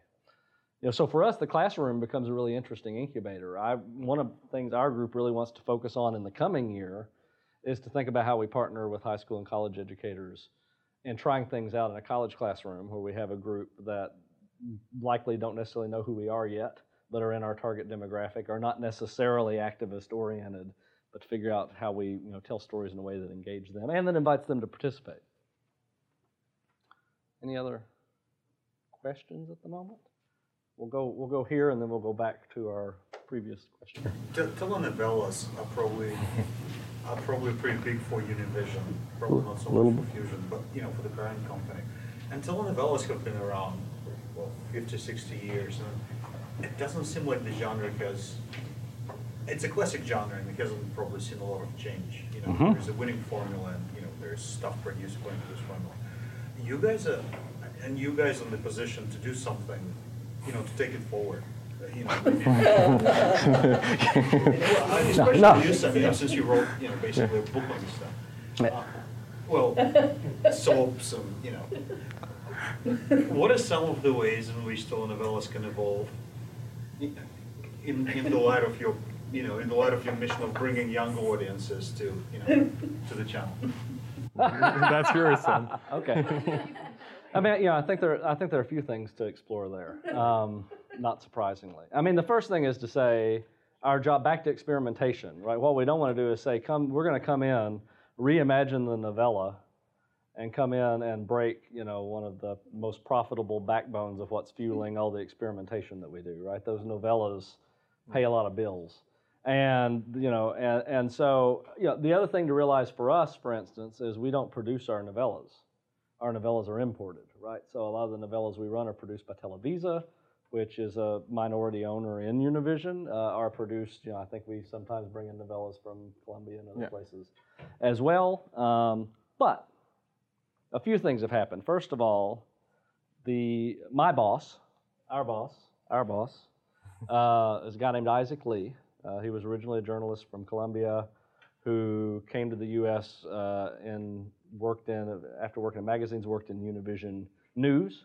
You know, so for us, the classroom becomes a really interesting incubator. One of the things our group really wants to focus on in the coming year is to think about how we partner with high school and college educators and trying things out in a college classroom where we have a group that likely don't necessarily know who we are yet, but are in our target demographic, are not necessarily activist-oriented, but figure out how we tell stories in a way that engages them and then invites them to participate. Any other questions at the moment? We'll go here, and then we'll go back to our previous question. Telenovelas are probably pretty big for Univision, probably not so much for Fusion, but for the parent company. And telenovelas have been around for 50, 60 years, and it doesn't seem like the genre has. It's a classic genre, and it hasn't probably seen a lot of change. There's a winning formula, and there's stuff produced according to this formula. You guys are in the position to do something, to take it forward. Especially you, Sam, since you wrote, basically a book on this stuff. Soaps and What are some of the ways in which telenovelas can evolve in the light of your, in the light of your mission of bringing young audiences to, to the channel? That's yours, Sam. Okay. I mean, I think there are a few things to explore there. Not surprisingly, I mean, the first thing is to say our job back to experimentation, right? What we don't want to do is say, we're going to come in, reimagine the novella, and come in and break, one of the most profitable backbones of what's fueling all the experimentation that we do, right? Those novellas pay a lot of bills. And so the other thing to realize for us, for instance, is we don't produce our novellas. Our novellas are imported, right? So a lot of the novellas we run are produced by Televisa, which is a minority owner in Univision, are produced, I think we sometimes bring in novellas from Colombia and other places as well. But a few things have happened. First of all, our boss, is a guy named Isaac Lee. He was originally a journalist from Colombia who came to the U.S. And after working in magazines, worked in Univision News,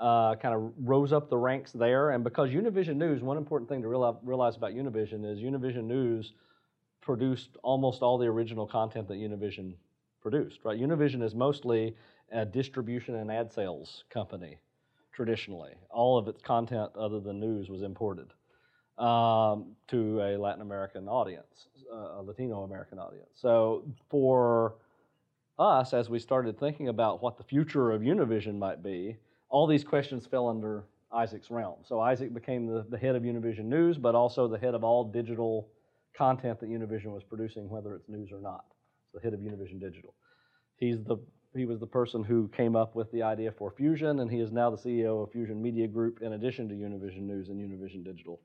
kind of rose up the ranks there. And because Univision News, one important thing to realize about Univision is Univision News produced almost all the original content that Univision produced, right? Univision is mostly a distribution and ad sales company, traditionally. All of its content other than news was imported. To a Latin American audience, a Latino American audience. So for us, as we started thinking about what the future of Univision might be, all these questions fell under Isaac's realm. So Isaac became the head of Univision News, but also the head of all digital content that Univision was producing, whether it's news or not. So the head of Univision Digital. He was the person who came up with the idea for Fusion, and he is now the CEO of Fusion Media Group, in addition to Univision News and Univision Digital.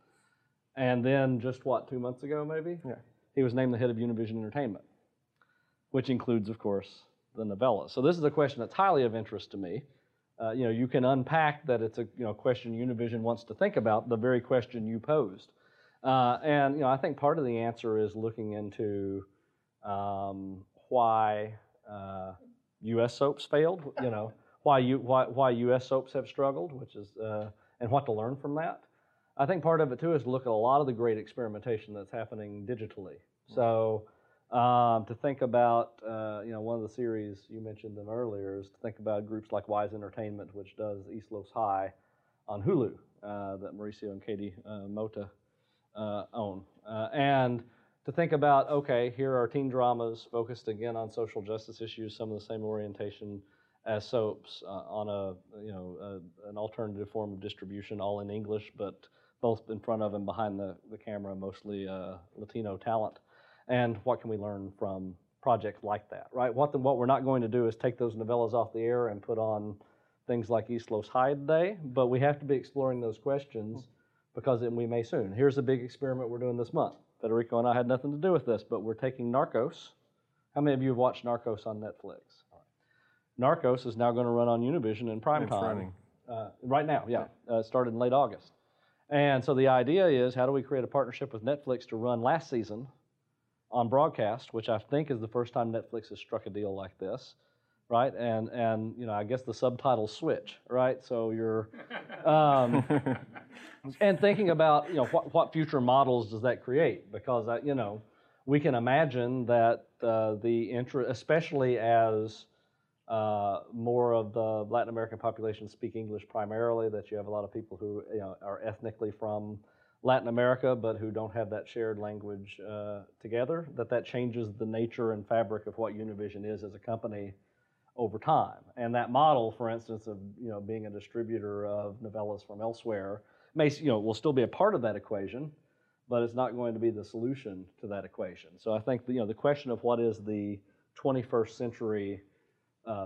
And then just 2 months ago maybe? Yeah. He was named the head of Univision Entertainment, which includes, of course, the novella. So this is a question that's highly of interest to me. You can unpack that it's a question Univision wants to think about, the very question you posed. I think part of the answer is looking into why U.S. soaps failed, why U.S. soaps have struggled, which is and what to learn from that. I think part of it, too, is to look at a lot of the great experimentation that's happening digitally. So to think about, one of the series, you mentioned them earlier, is to think about groups like Wise Entertainment, which does East Los High on Hulu, that Mauricio and Katie Mota own. And to think about, here are teen dramas focused, again, on social justice issues, some of the same orientation as soaps, on an alternative form of distribution, all in English, but both in front of and behind the camera, mostly Latino talent, and what can we learn from projects like that, right? What we're not going to do is take those novellas off the air and put on things like East Los High today, but we have to be exploring those questions because we may soon. Here's a big experiment we're doing this month. Federico and I had nothing to do with this, but we're taking Narcos. How many of you have watched Narcos on Netflix? Narcos is now going to run on Univision in primetime. Right now, yeah. Started in late August. And so the idea is, how do we create a partnership with Netflix to run last season on broadcast, which I think is the first time Netflix has struck a deal like this, right? And you know, I guess the subtitles switch, right? So you're and thinking about, you know, what future models does that create? Because you know, we can imagine that the interest, especially as more of the Latin American population speak English primarily, that you have a lot of people who, you know, are ethnically from Latin America but who don't have that shared language together, that changes the nature and fabric of what Univision is as a company over time. And that model, for instance, of, you know, being a distributor of novellas from elsewhere may, you know, will still be a part of that equation, but it's not going to be the solution to that equation. So I think, you know, the question of what is the 21st century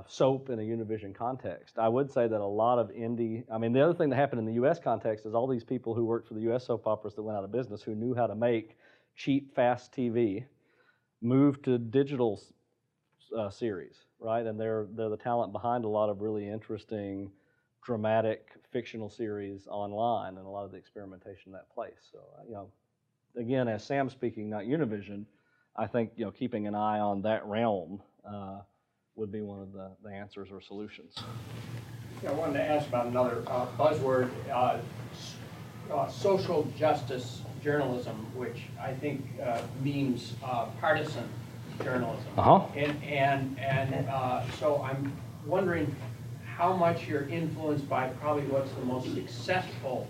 soap in a Univision context. I would say that a lot of indie, I mean, the other thing that happened in the U.S. context is all these people who worked for the U.S. soap operas that went out of business, who knew how to make cheap, fast TV, moved to digital series, right? And they're the talent behind a lot of really interesting, dramatic, fictional series online, and a lot of the experimentation in that place. So, you know, again, as Sam speaking, not Univision, I think, you know, keeping an eye on that realm would be one of the answers or solutions. Yeah, I wanted to ask about another buzzword, social justice journalism, which I think means partisan journalism. Uh-huh. And so I'm wondering how much you're influenced by probably what's the most successful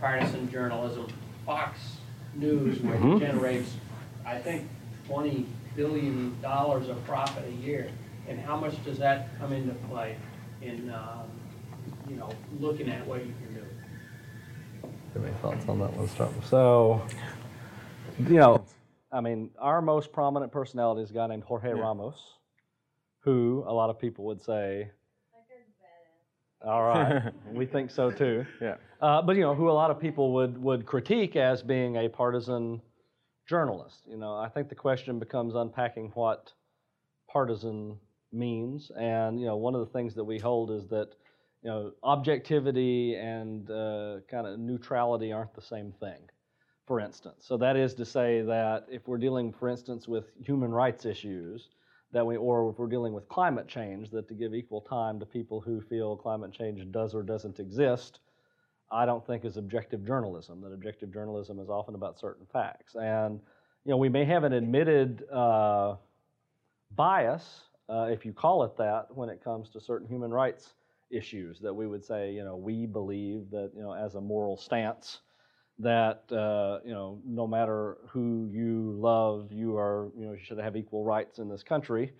partisan journalism, Fox News, which mm-hmm. generates, I think, $20 billion of profit a year. And how much does that come into play in, you know, looking at what you can do? Do you have any thoughts on that one, Stop? So, you know, I mean, our most prominent personality is a guy named Jorge Ramos, who a lot of people would say, all right, we think so too. Yeah. But, you know, who a lot of people would critique as being a partisan journalist. You know, I think the question becomes unpacking what partisan means, and, you know, one of the things that we hold is that, you know, objectivity and kind of neutrality aren't the same thing, for instance. So that is to say that if we're dealing, for instance, with human rights issues, that we, or if we're dealing with climate change, that to give equal time to people who feel climate change does or doesn't exist, I don't think is objective journalism. That objective journalism is often about certain facts. And, you know, we may have an admitted bias, if you call it that, when it comes to certain human rights issues, that we would say, you know, we believe that, you know, as a moral stance, that, you know, no matter who you love, you are, you know, you should have equal rights in this country.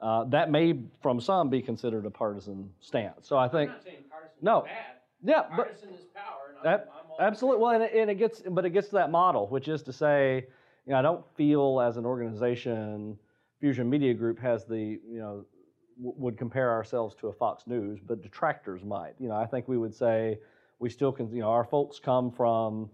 That may, from some, be considered a partisan stance. So I think, I'm not saying partisan is bad. Yeah, partisan is power. And I'm absolutely. Well, and it gets, but it gets to that model, which is to say, you know, I don't feel as an organization, Fusion Media Group has the, you know, would compare ourselves to a Fox News, but detractors might. You know, I think we would say we still can, you know, our folks come from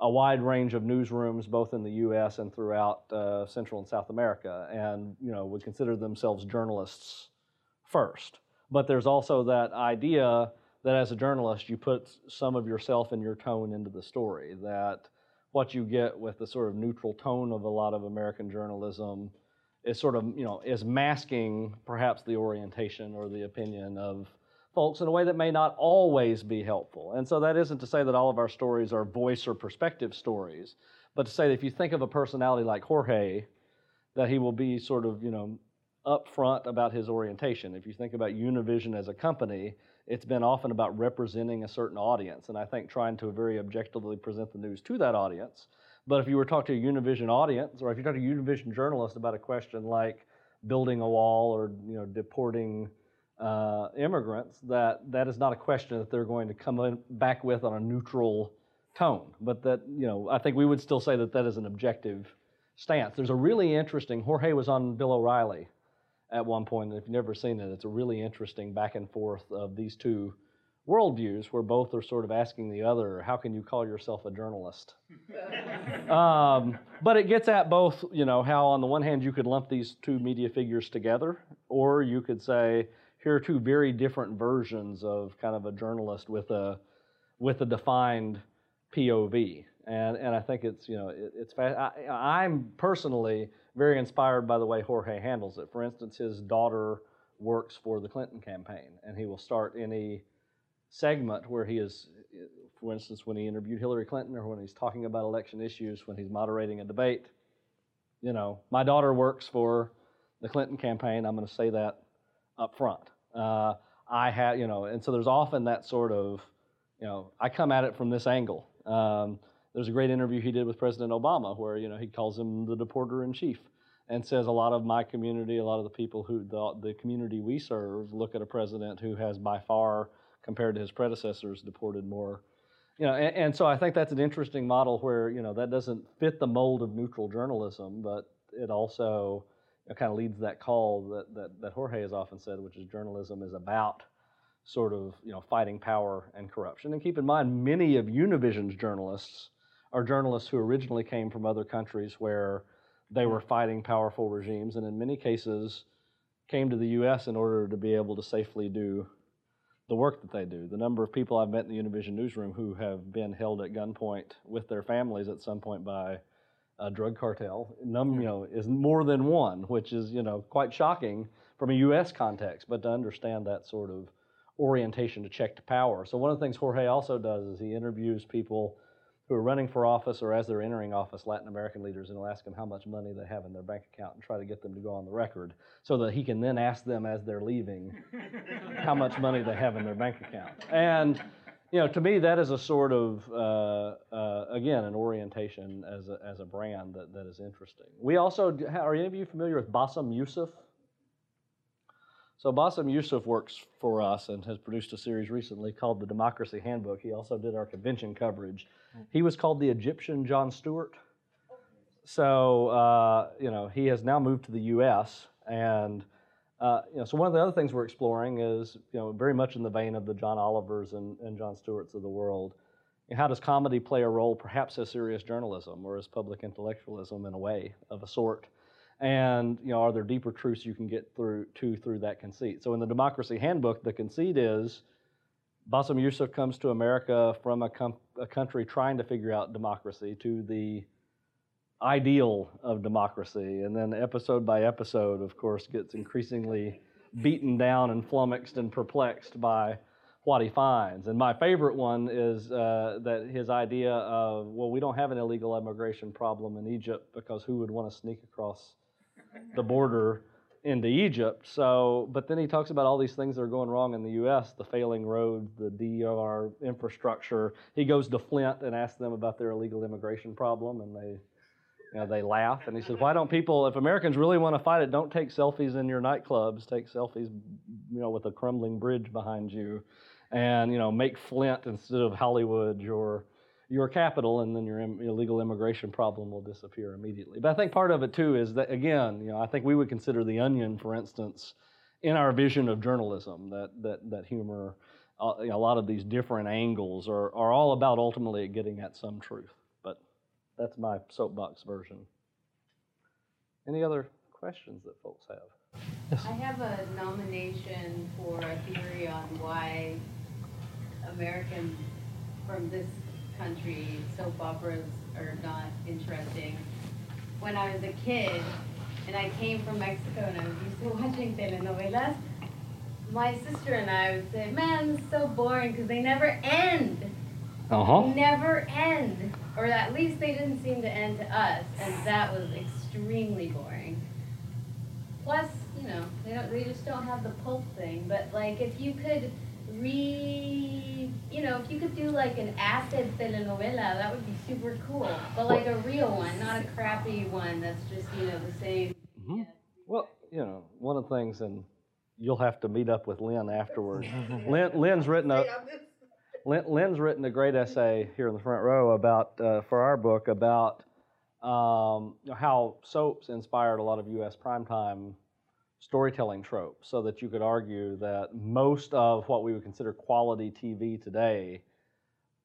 a wide range of newsrooms, both in the U.S. and throughout Central and South America, and, you know, would consider themselves journalists first. But there's also that idea that as a journalist, you put some of yourself and your tone into the story, that what you get with the sort of neutral tone of a lot of American journalism is sort of, you know, is masking perhaps the orientation or the opinion of folks in a way that may not always be helpful. And so that isn't to say that all of our stories are voice or perspective stories, but to say that if you think of a personality like Jorge, that he will be sort of, you know, upfront about his orientation. If you think about Univision as a company, it's been often about representing a certain audience, and I think trying to very objectively present the news to that audience. But if you were talking to a Univision audience, or if you talk to a Univision journalist about a question like building a wall or, you know, deporting immigrants, that is not a question that they're going to come back with on a neutral tone. But that, you know, I think we would still say that is an objective stance. There's a really interesting, Jorge was on Bill O'Reilly at one point, and if you've never seen it, it's a really interesting back and forth of these two worldviews where both are sort of asking the other, how can you call yourself a journalist? But it gets at both, you know, how on the one hand you could lump these two media figures together, or you could say, here are two very different versions of kind of a journalist with a defined POV. And I think it's, you know, it's I'm personally very inspired by the way Jorge handles it. For instance, his daughter works for the Clinton campaign, and he will start any segment where he is, for instance, when he interviewed Hillary Clinton or when he's talking about election issues, when he's moderating a debate, you know, my daughter works for the Clinton campaign. I'm going to say that up front. I have, you know, and so there's often that sort of, you know, I come at it from this angle. There's a great interview he did with President Obama where, you know, he calls him the deporter in chief and says a lot of my community, a lot of the people who, the community we serve, look at a president who has by far, compared to his predecessors, deported more. You know, and so I think that's an interesting model where, you know, that doesn't fit the mold of neutral journalism, but it also kind of leads that call that Jorge has often said, which is journalism is about sort of, you know, fighting power and corruption. And keep in mind, many of Univision's journalists are journalists who originally came from other countries where they were fighting powerful regimes, and in many cases came to the U.S. in order to be able to safely do the work that they do. The number of people I've met in the Univision newsroom who have been held at gunpoint with their families at some point by a drug cartel, you know, is more than one, which is, you know, quite shocking from a U.S. context, but to understand that sort of orientation to check to power. So one of the things Jorge also does is he interviews people who are running for office or as they're entering office, Latin American leaders, and he'll ask them how much money they have in their bank account and try to get them to go on the record so that he can then ask them as they're leaving how much money they have in their bank account. And, you know, to me that is a sort of, again, an orientation as a brand that is interesting. We also, are any of you familiar with Bassem Youssef? So Bassem Youssef works for us and has produced a series recently called The Democracy Handbook. He also did our convention coverage. He was called the Egyptian Jon Stewart. So, you know, he has now moved to the U.S. And, you know, so one of the other things we're exploring is, you know, very much in the vein of the John Olivers and Jon Stewarts of the world. You know, how does comedy play a role, perhaps as serious journalism or as public intellectualism in a way of a sort? And, you know, are there deeper truths you can get through that conceit? So in the Democracy Handbook, the conceit is Bassem Youssef comes to America from a country trying to figure out democracy to the ideal of democracy. And then episode by episode, of course, gets increasingly beaten down and flummoxed and perplexed by what he finds. And my favorite one is that his idea of, well, we don't have an illegal immigration problem in Egypt because who would want to sneak across the border into Egypt. So, but then he talks about all these things that are going wrong in the U.S., the failing roads, the DR infrastructure. He goes to Flint and asks them about their illegal immigration problem, and they, you know, they laugh. And he says, why don't people, if Americans really want to fight it, don't take selfies in your nightclubs, take selfies, you know, with a crumbling bridge behind you, and, you know, make Flint instead of Hollywood your capital, and then your illegal immigration problem will disappear immediately. But I think part of it, too, is that, again, you know, I think we would consider The Onion, for instance, in our vision of journalism, that humor, you know, a lot of these different angles are all about ultimately getting at some truth. But that's my soapbox version. Any other questions that folks have? Yes. I have a nomination for a theory on why Americans from this country soap operas are not interesting. When I was a kid and I came from Mexico and I was used to watching telenovelas, my sister and I would say, man, this is so boring because they never end. They never end. Or at least they didn't seem to end to us, and that was extremely boring. Plus, you know, they just don't have the pulp thing, but like if you could do like an acid telenovela, that would be super cool. But like a real one, not a crappy one that's just, you know, the same. Mm-hmm. Yeah. Well, you know, one of the things, and you'll have to meet up with Lynn afterwards. Lynn's written a great essay here in the front row about, for our book, about how soaps inspired a lot of U.S. primetime storytelling trope, so that you could argue that most of what we would consider quality TV today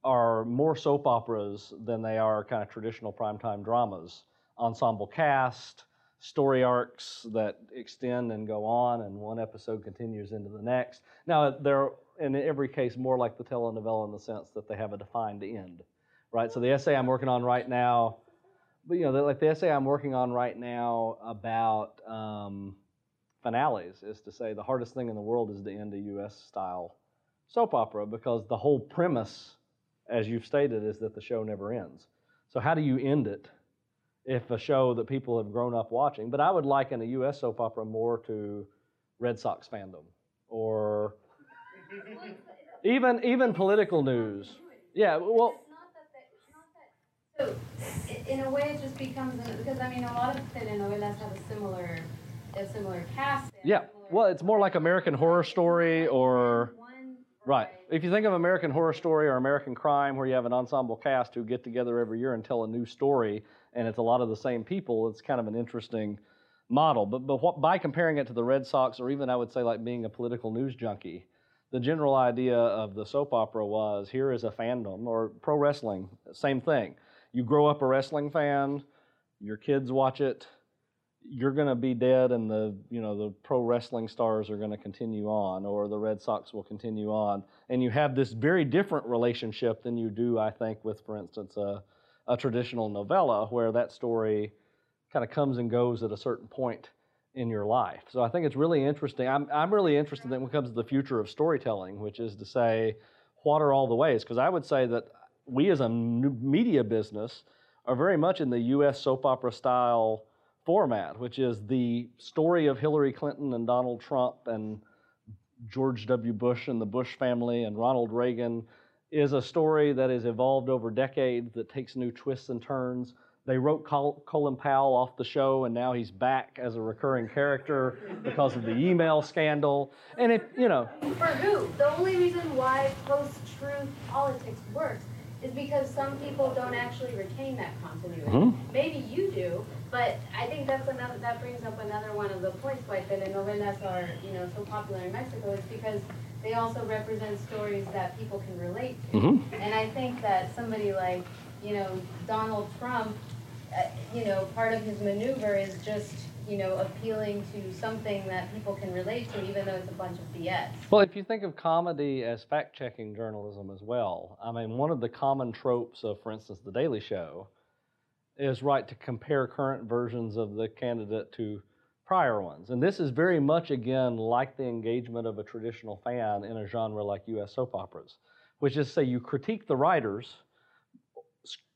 are more soap operas than they are kind of traditional primetime dramas. Ensemble cast, story arcs that extend and go on, and one episode continues into the next. Now, they're in every case more like the telenovela in the sense that they have a defined end, right? So the essay I'm working on right now, like the essay I'm working on right now about finales is to say the hardest thing in the world is to end a U.S.-style soap opera, because the whole premise, as you've stated, is that the show never ends. So how do you end it if a show that people have grown up watching? But I would liken a U.S. soap opera more to Red Sox fandom, or even political news. Yeah, well... So in a way, it just becomes, because I mean, a lot of telenovelas have a similar... a similar cast. Yeah, well, it's more like American Horror Story or... Right. If you think of American Horror Story or American Crime, where you have an ensemble cast who get together every year and tell a new story, and it's a lot of the same people, it's kind of an interesting model. But what, by comparing it to the Red Sox, or even I would say like being a political news junkie, the general idea of the soap opera was, here is a fandom, or pro wrestling, same thing. You grow up a wrestling fan, your kids watch it, you're going to be dead, and the pro wrestling stars are going to continue on, or the Red Sox will continue on. And you have this very different relationship than you do, I think, with, for instance, a traditional novella, where that story kind of comes and goes at a certain point in your life. So I think it's really interesting. I'm really interested in when it comes to the future of storytelling, which is to say, what are all the ways? Because I would say that we as a media business are very much in the U.S. soap opera style format, which is the story of Hillary Clinton and Donald Trump and George W. Bush and the Bush family and Ronald Reagan, is a story that has evolved over decades, that takes new twists and turns. They wrote Colin Powell off the show, and now he's back as a recurring character because of the email scandal. And if, you know... For who? The only reason why post-truth politics works is because some people don't actually retain that continuity. Mm-hmm. Maybe you do, but I think that's another, that brings up another one of the points why telenovelas are, so popular in Mexico, is because they also represent stories that people can relate to. Mm-hmm. And I think that somebody like, Donald Trump, part of his maneuver is just, appealing to something that people can relate to, even though it's a bunch of BS. Well, if you think of comedy as fact-checking journalism as well, I mean, one of the common tropes of, for instance, The Daily Show is, right, to compare current versions of the candidate to prior ones. And this is very much, again, like the engagement of a traditional fan in a genre like U.S. soap operas, which is, say, you critique the writers.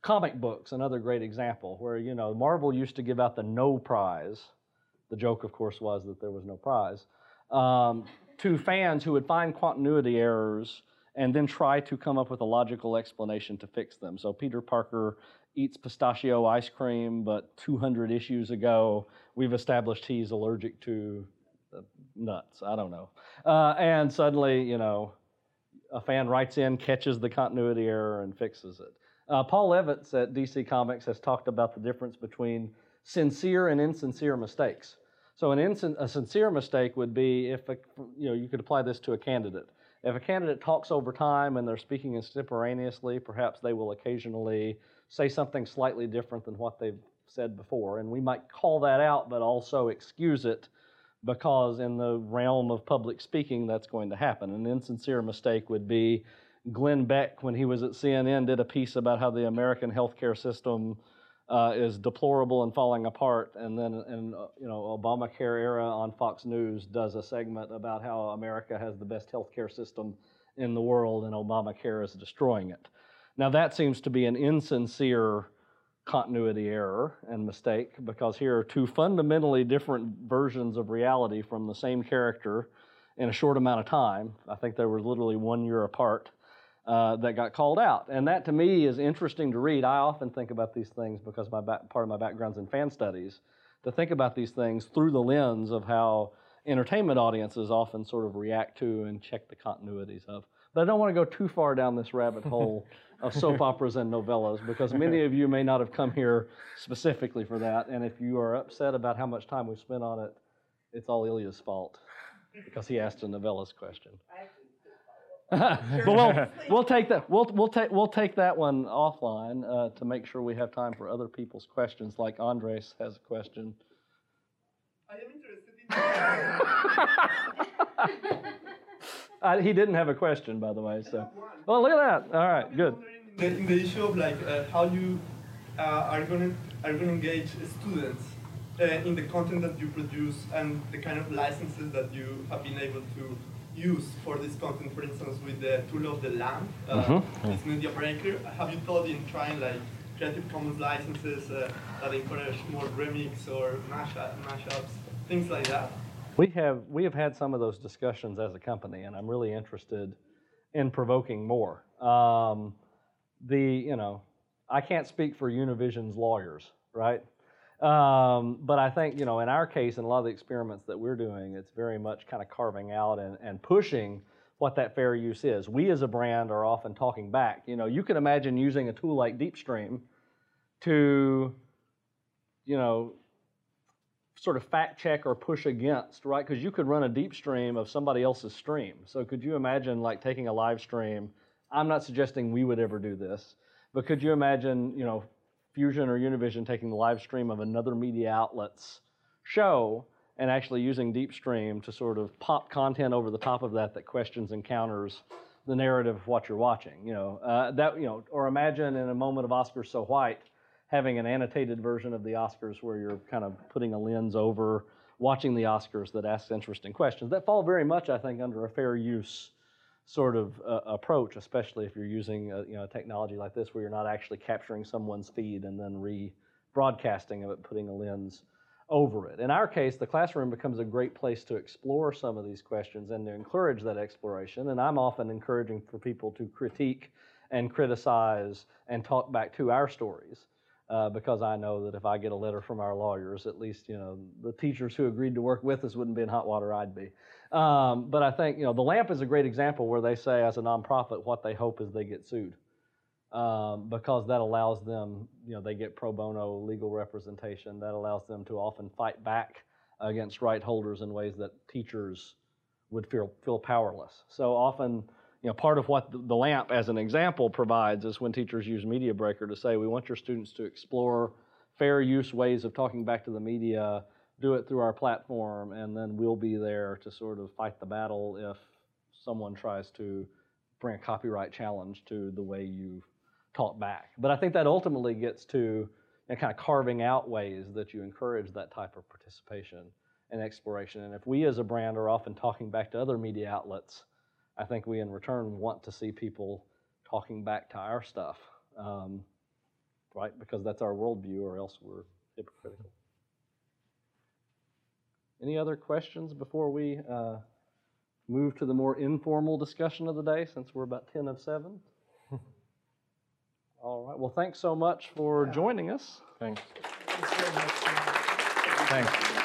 Comic books, another great example, where, Marvel used to give out the No Prize. The joke, of course, was that there was no prize, to fans who would find continuity errors and then try to come up with a logical explanation to fix them. So Peter Parker eats pistachio ice cream, but 200 issues ago, we've established he's allergic to nuts. I don't know. And suddenly, a fan writes in, catches the continuity error, and fixes it. Paul Levitz at DC Comics has talked about the difference between sincere and insincere mistakes. So a sincere mistake would be if, you could apply this to a candidate. If a candidate talks over time and they're speaking extemporaneously, perhaps they will occasionally say something slightly different than what they've said before. And we might call that out, but also excuse it, because in the realm of public speaking, that's going to happen. An insincere mistake would be Glenn Beck, when he was at CNN, did a piece about how the American healthcare system is deplorable and falling apart, and then in Obamacare era on Fox News does a segment about how America has the best healthcare system in the world and Obamacare is destroying it. Now that seems to be an insincere continuity error and mistake, because here are two fundamentally different versions of reality from the same character in a short amount of time. I think they were literally 1 year apart. That got called out. And that, to me, is interesting to read. I often think about these things, because part of my background's in fan studies, to think about these things through the lens of how entertainment audiences often sort of react to and check the continuities of. But I don't want to go too far down this rabbit hole of soap operas and novellas, because many of you may not have come here specifically for that. And if you are upset about how much time we spent on it, It's all Ilya's fault because he asked a novellas question. But we'll take that one offline to make sure we have time for other people's questions. Like Andres has a question. I am interested in. He didn't have a question, by the way. So, well, look at that. All right, good. In the issue of like how you are going to engage students in the content that you produce and the kind of licenses that you have been able to use for this content. For instance, with the tool of the lamp, this media breaker. Have you thought in trying like Creative Commons licenses that encourage more remix or mashups, things like that? We have had some of those discussions as a company, and I'm really interested in provoking more. I can't speak for Univision's lawyers, right? But I think, in our case, in a lot of the experiments that we're doing, it's very much kind of carving out and pushing what that fair use is. We as a brand are often talking back. You can imagine using a tool like DeepStream to, sort of fact check or push against, right? Because you could run a deep stream of somebody else's stream. So could you imagine like taking a live stream? I'm not suggesting we would ever do this, but could you imagine, Fusion or Univision taking the live stream of another media outlet's show and actually using deep stream to sort of pop content over the top of that questions and counters the narrative of what you're watching, or imagine in a moment of Oscars So White, having an annotated version of the Oscars where you're kind of putting a lens over watching the Oscars that asks interesting questions that fall very much, I think, under a fair use sort of approach, especially if you're using a technology like this where you're not actually capturing someone's feed and then rebroadcasting of it, putting a lens over it. In our case, the classroom becomes a great place to explore some of these questions and to encourage that exploration. And I'm often encouraging for people to critique and criticize and talk back to our stories. Because I know that if I get a letter from our lawyers, at least, the teachers who agreed to work with us wouldn't be in hot water, I'd be. But I think, The Lamp is a great example where they say as a nonprofit, what they hope is they get sued. Because that allows them, they get pro bono legal representation. That allows them to often fight back against right holders in ways that teachers would feel powerless. So often, part of what the LAMP, as an example, provides is when teachers use Media Breaker to say, we want your students to explore fair use ways of talking back to the media, do it through our platform, and then we'll be there to sort of fight the battle if someone tries to bring a copyright challenge to the way you taught back. But I think that ultimately gets to kind of carving out ways that you encourage that type of participation and exploration. And if we as a brand are often talking back to other media outlets, I think we, in return, want to see people talking back to our stuff, right? Because that's our worldview, or else we're hypocritical. Any other questions before we move to the more informal discussion of the day, since we're about 10 of 7? All right. Well, thanks so much for joining us. Thanks. Thanks.